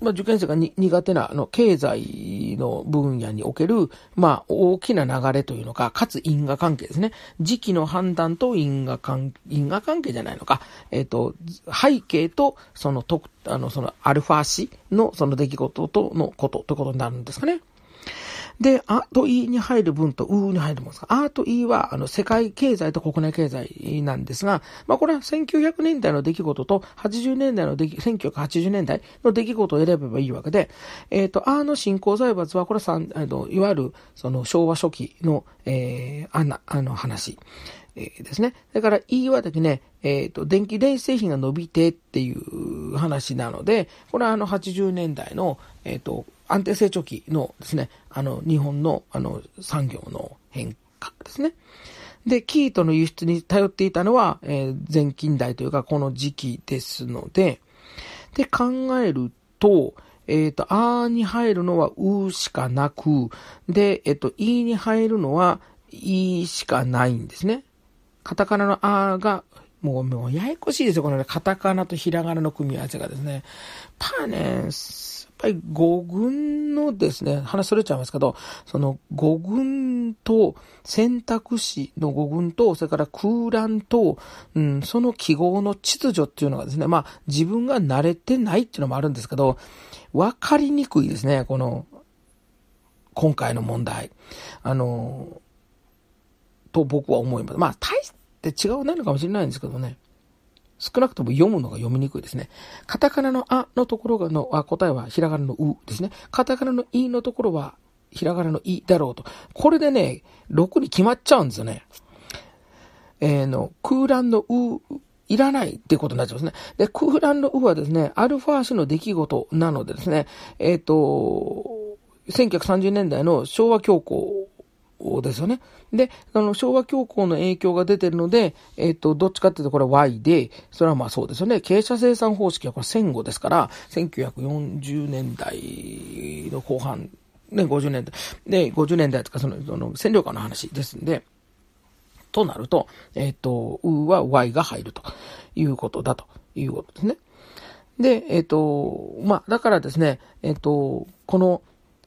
まあ、受験生がに苦手なあの経済の分野における、まあ、大きな流れというのか、かつ因果関係ですね。時期の判断と因果関因果関係じゃないのか、えっと、背景とそのとあのそのアルファ氏のその出来事とのことということになるんですかね。で、あと E に入る文とうに入るもんですか。あと E は、あの、世界経済と国内経済なんですが、まあ、これはせんきゅうひゃくねんだいの出来事とはちじゅうねんだいの出来、せんきゅうひゃくはちじゅうねんだいの出来事を選べばいいわけで、えっと、あの新興財閥は、これはさん、あの、いわゆる、その、昭和初期の、えー、あの、あの話、えー、ですね。だから、E はだけね、えっと、電気製品が伸びてっていう話なので、これはあの、はちじゅうねんだいの、えっと、安定成長期のですね、あの、日本の、あの、産業の変革ですね。で、生糸の輸出に頼っていたのは、えー、前近代というか、この時期ですので、で、考えると、えっと、あーに入るのはうしかなく、で、えっと、いに入るのはいいしかないんですね。カタカナのあーが、もう、もう、ややこしいですよ。このね、カタカナとひらがなの組み合わせがですね。パーね、やっぱり五軍のですね、話それちゃいますけど、その五軍と選択肢の五軍と、それから空欄と、うん、その記号の秩序っていうのがですね、まあ自分が慣れてないっていうのもあるんですけど、わかりにくいですね、この、今回の問題。あの、と僕は思います。まあ大して違うないのかもしれないんですけどね。少なくとも読むのが読みにくいですね。カタカナのあのところがのあ答えはひらがなのうですね。カタカナのいのところはひらがなのいだろうと。これでね、ろくに決まっちゃうんですよね。えー、の空欄のういらないっていうことになっちゃうんですね。で、空欄のうはですね、アルファ氏の出来事なのでですね、えっと、せんきゅうひゃくさんじゅうねんだいの昭和恐慌ですよね。で、あの、昭和恐慌の影響が出てるので、えっと、どっちかっていうとこれは Y で、それはまあそうですよね。傾斜生産方式はこれ戦後ですから、せんきゅうひゃくよんじゅうねんだいの後半、ね、ごじゅうねんだい、で、ごじゅうねんだいとかその、その占領下の話ですんで、となると、えっと、U は Y が入るということだということですね。で、えっと、まあ、だからですね、えっと、この、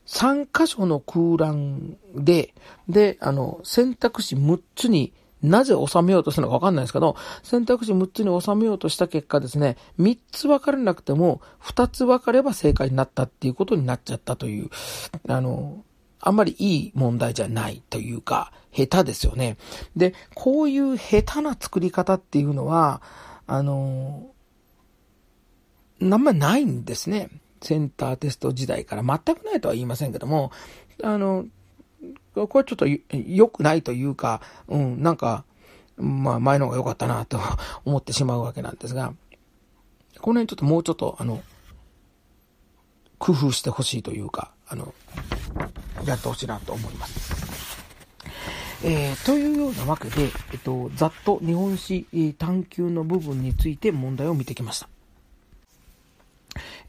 さん箇所の空欄で、で、あの、選択肢むっつになぜ収めようとしたのかわかんないですけど、選択肢むっつに収めようとした結果ですね、みっつ分からなくてもふたつ分かれば正解になったっていうことになっちゃったという、あの、あんまりいい問題じゃないというか、下手ですよね。で、こういう下手な作り方っていうのは、あの、あんまりないんですね。センターテスト時代から全くないとは言いませんけども、あの、これちょっと良くないというか、うん、なんか、まあ前の方が良かったなと思ってしまうわけなんですが、この辺ちょっともうちょっと、あの、工夫してほしいというか、あの、やってほしいなと思います。えー、というようなわけで、えっと、ざっと日本史探究の部分について問題を見てきました。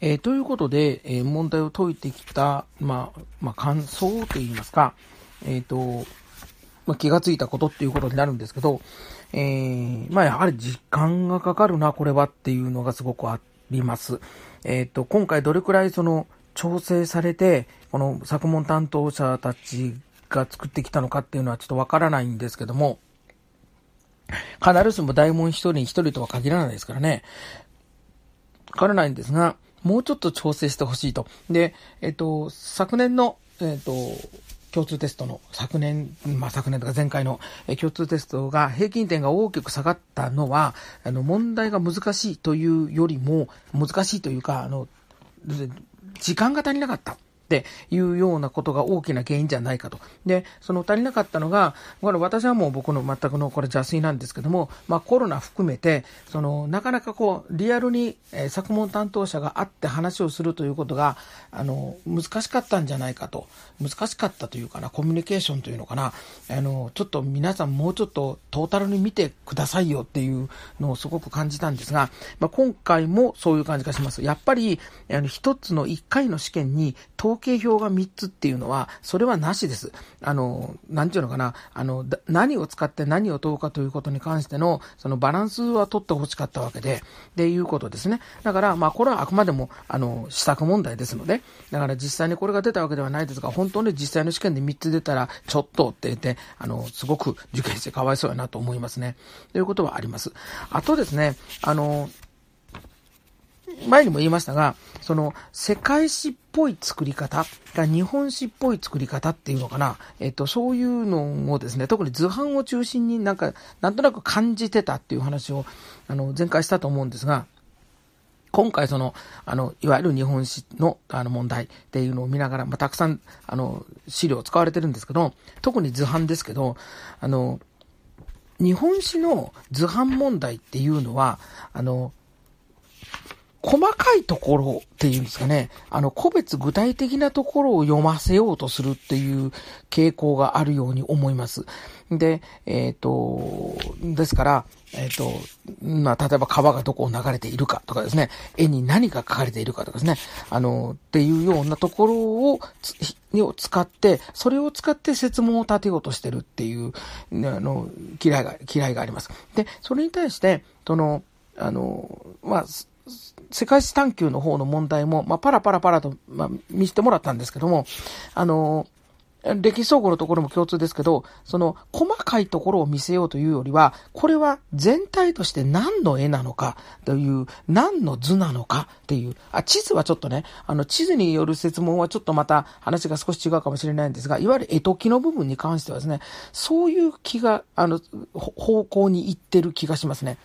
えー、ということで、えー、問題を解いてきた、まあ、まあ、感想といいますか、えっと、まあ、気がついたことっていうことになるんですけど、えー、まあ、やはり時間がかかるな、これはっていうのがすごくあります。えっと、今回どれくらいその、調整されて、この作問担当者たちが作ってきたのかっていうのはちょっとわからないんですけども、必ずしも大問一人一人とは限らないですからね、わからないんですが、もうちょっと調整してほしいと。で、えっと、昨年の、えっと、共通テストの昨年、まあ、昨年とか前回の共通テストが平均点が大きく下がったのは、あの、問題が難しいというよりも、難しいというか、あの、時間が足りなかったっていうようなことが大きな原因じゃないかと。で、その足りなかったのが、これ私はもう僕の全くのこれ邪推なんですけども、まあコロナ含めて、そのなかなかこうリアルに作文担当者が会って話をするということが、あの難しかったんじゃないかと、難しかったというかな、コミュニケーションというのかな、あのちょっと皆さんもうちょっとトータルに見てくださいよっていうのをすごく感じたんですが、まあ今回もそういう感じがします。やっぱりあの一つの一回の試験に統計表がみっつっていうのはそれはなしです。あの何ていうのかな、あの何を使って何を問うかということに関してのそのバランスは取ってほしかったわけででいうことですね。だからまあこれはあくまでもあの試作問題ですので、だから実際にこれが出たわけではないですが、本当に実際の試験でみっつ出たらちょっとって言ってあのすごく受験生かわいそうやなと思いますね、ということはあります。あとですね、あの前にも言いましたが、その世界史っぽい作り方が日本史っぽい作り方っていうのかな、えっとそういうのをですね、特に図版を中心になんかなんとなく感じてたっていう話をあの前回したと思うんですが、今回そのあのいわゆる日本史のあの問題っていうのを見ながら、まあ、たくさんあの資料使われてるんですけど、特に図版ですけど、あの日本史の図版問題っていうのはあの細かいところっていうんですかね、あの個別具体的なところを読ませようとするっていう傾向があるように思います。で、えっと、ですから、えっと、まあ、例えば川がどこを流れているかとかですね、絵に何が書かれているかとかですね、あの、っていうようなところを、を使って、それを使って設問を立てようとしてるっていう、あの、嫌いが、嫌いがあります。で、それに対して、その、あの、まあ、世界史探究の方の問題も、まあ、パラパラパラと、まあ、見せてもらったんですけども、あの、歴史総合のところも共通ですけど、その、細かいところを見せようというよりは、これは全体として何の絵なのかという、何の図なのかっていう、あ、地図はちょっとね、あの、地図による設問はちょっとまた話が少し違うかもしれないんですが、いわゆる絵解きの部分に関してはですね、そういう気が、あの、方向に行ってる気がしますね。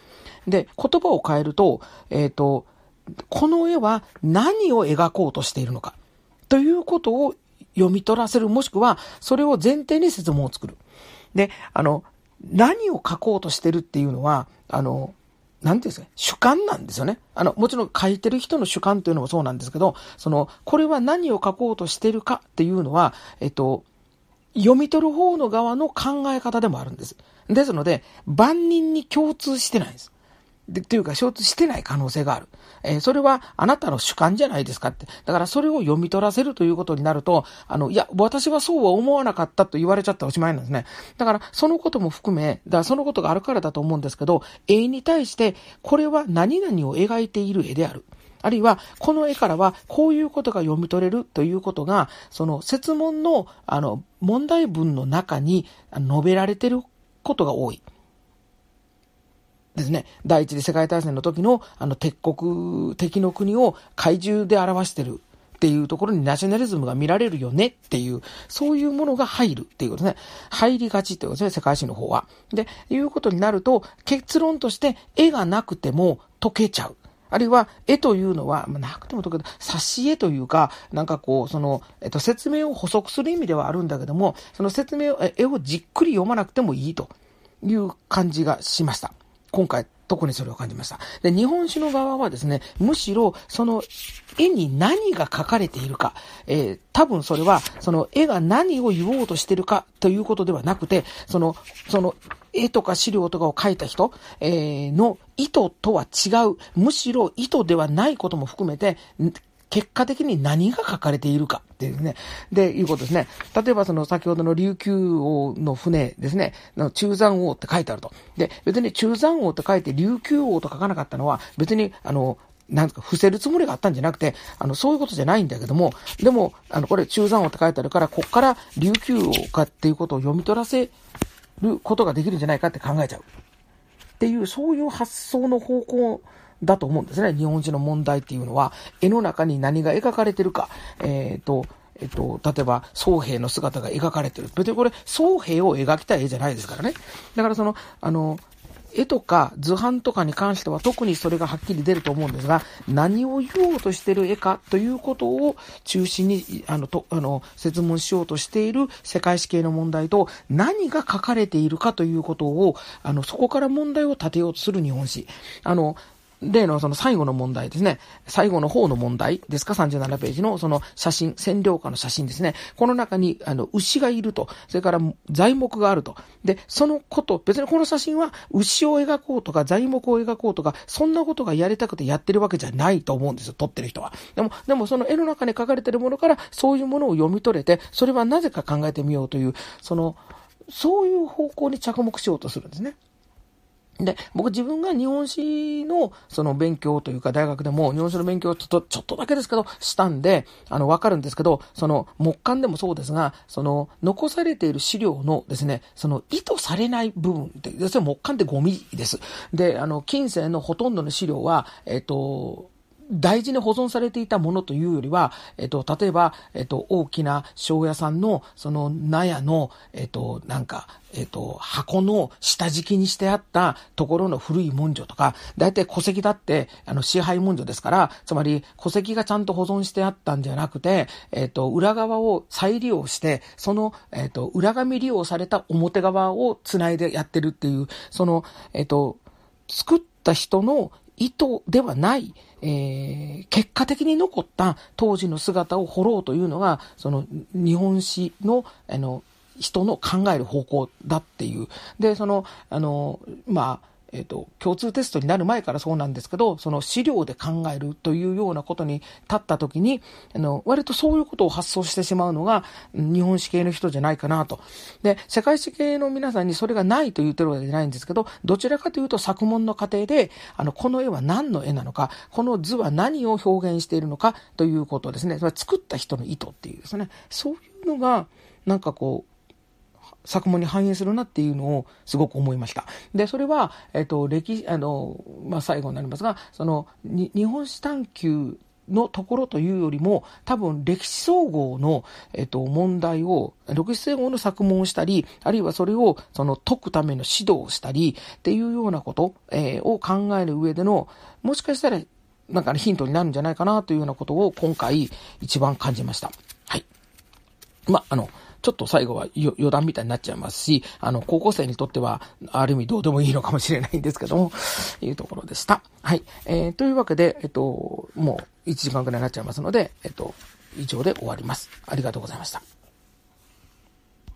で、言葉を変えると、えっと、この絵は何を描こうとしているのかということを読み取らせる、もしくはそれを前提に設問を作る。で、あの、何を描こうとしてるっていうのは、あの、なんていうんですか、主観なんですよね。あの、もちろん書いてる人の主観というのもそうなんですけど、その、これは何を描こうとしてるかっていうのは、えっと、読み取る方の側の考え方でもあるんです。ですので、万人に共通してないんです。で、というか、衝突してない可能性がある。えー、それはあなたの主観じゃないですかって。だからそれを読み取らせるということになると、あの、いや、私はそうは思わなかったと言われちゃったらおしまいなんですね。だからそのことも含め、だからそのことがあるからだと思うんですけど、絵に対して、これは何々を描いている絵である。あるいは、この絵からはこういうことが読み取れるということが、その設問の、あの、問題文の中に述べられていることが多い。ですね。第一次世界大戦の時の、あの、敵国、敵の国を怪獣で表してるっていうところにナショナリズムが見られるよねっていう、そういうものが入るっていうことですね。入りがちってことですね、世界史の方は。で、いうことになると、結論として絵がなくても解けちゃう。あるいは、絵というのは、まあ、なくても解ける、挿絵というか、なんかこう、その、えっと、説明を補足する意味ではあるんだけども、その説明を、絵をじっくり読まなくてもいいという感じがしました。今回特にそれを感じました。で、日本史の側はですね、むしろその絵に何が描かれているか、えー、多分それはその絵が何を言おうとしているかということではなくて、そのその絵とか資料とかを描いた人、えー、の意図とは違う、むしろ意図ではないことも含めて。結果的に何が書かれているかっていうね。で、いうことですね。例えばその先ほどの琉球王の船ですね。の中山王って書いてあると。で、別に中山王って書いて琉球王と書かなかったのは別に、あの、なんか伏せるつもりがあったんじゃなくて、あの、そういうことじゃないんだけども、でも、あの、これ中山王って書いてあるから、こっから琉球王かっていうことを読み取らせることができるんじゃないかって考えちゃう。っていう、そういう発想の方向、だと思うんですね。日本史の問題っていうのは、絵の中に何が描かれてるか、えっと、えっと、例えば、僧兵の姿が描かれてる。別にこれ、僧兵を描きたい絵じゃないですからね。だからその、あの、絵とか図版とかに関しては特にそれがはっきり出ると思うんですが、何を言おうとしている絵かということを中心にあのとあの説問しようとしている世界史系の問題と、何が書かれているかということをあのそこから問題を立てようとする日本史、あの例のその最後の問題ですね。最後の方の問題ですか、さんじゅうななページのその写真、占領下の写真ですね。この中にあの牛がいると、それから材木があると。で、そのこと、別にこの写真は牛を描こうとか材木を描こうとか、そんなことがやりたくてやってるわけじゃないと思うんですよ、撮ってる人は。でも、でもその絵の中に描かれてるものからそういうものを読み取れて、それはなぜか考えてみようという、その、そういう方向に着目しようとするんですね。で、僕自分が日本史のその勉強というか大学でも日本史の勉強をちょっと、ちょっとだけですけどしたんで、あのわかるんですけど、その木簡でもそうですが、その残されている資料のですね、その意図されない部分って、要するに木簡ってゴミです。で、あの近世のほとんどの資料は、えっと、大事に保存されていたものというよりは、えっと、例えば、えっと、大きな庄屋さんの、その、納屋の、えっと、なんか、えっと、箱の下敷きにしてあったところの古い文書とか、大体戸籍だって、あの、支配文書ですから、つまり、戸籍がちゃんと保存してあったんじゃなくて、えっと、裏側を再利用して、その、えっと、裏紙利用された表側を繋いでやってるっていう、その、えっと、作った人の意図ではない、えー、結果的に残った当時の姿を掘ろうというのが、その日本史の、あの、人の考える方向だっていう。で、その、あの、まあ、えっと、共通テストになる前からそうなんですけど、その資料で考えるというようなことに立ったときに、あの、割とそういうことを発想してしまうのが日本史系の人じゃないかなと。で、世界史系の皆さんにそれがないと言ってるわけじゃないんですけど、どちらかというと作文の過程で、あの、この絵は何の絵なのか、この図は何を表現しているのかということですね。作った人の意図っていうですね。そういうのが、なんかこう、作文に反映するなっていうのをすごく思いました。で、それは、えっと、歴、あの、まあ、最後になりますが、その、に日本史探究のところというよりも、多分歴史総合の、えっと、問題を、歴史総合の作文をしたり、あるいはそれを、その、解くための指導をしたり、っていうようなこと、えー、を考える上での、もしかしたら、なんか、ね、ヒントになるんじゃないかなというようなことを今回一番感じました。はい。まあ、あの、ちょっと最後は余談みたいになっちゃいますし、あの、高校生にとっては、ある意味どうでもいいのかもしれないんですけども、いうところでした。はい。えー、というわけで、えっと、もういちじかんくらいになっちゃいますので、えっと、以上で終わります。ありがとうございました。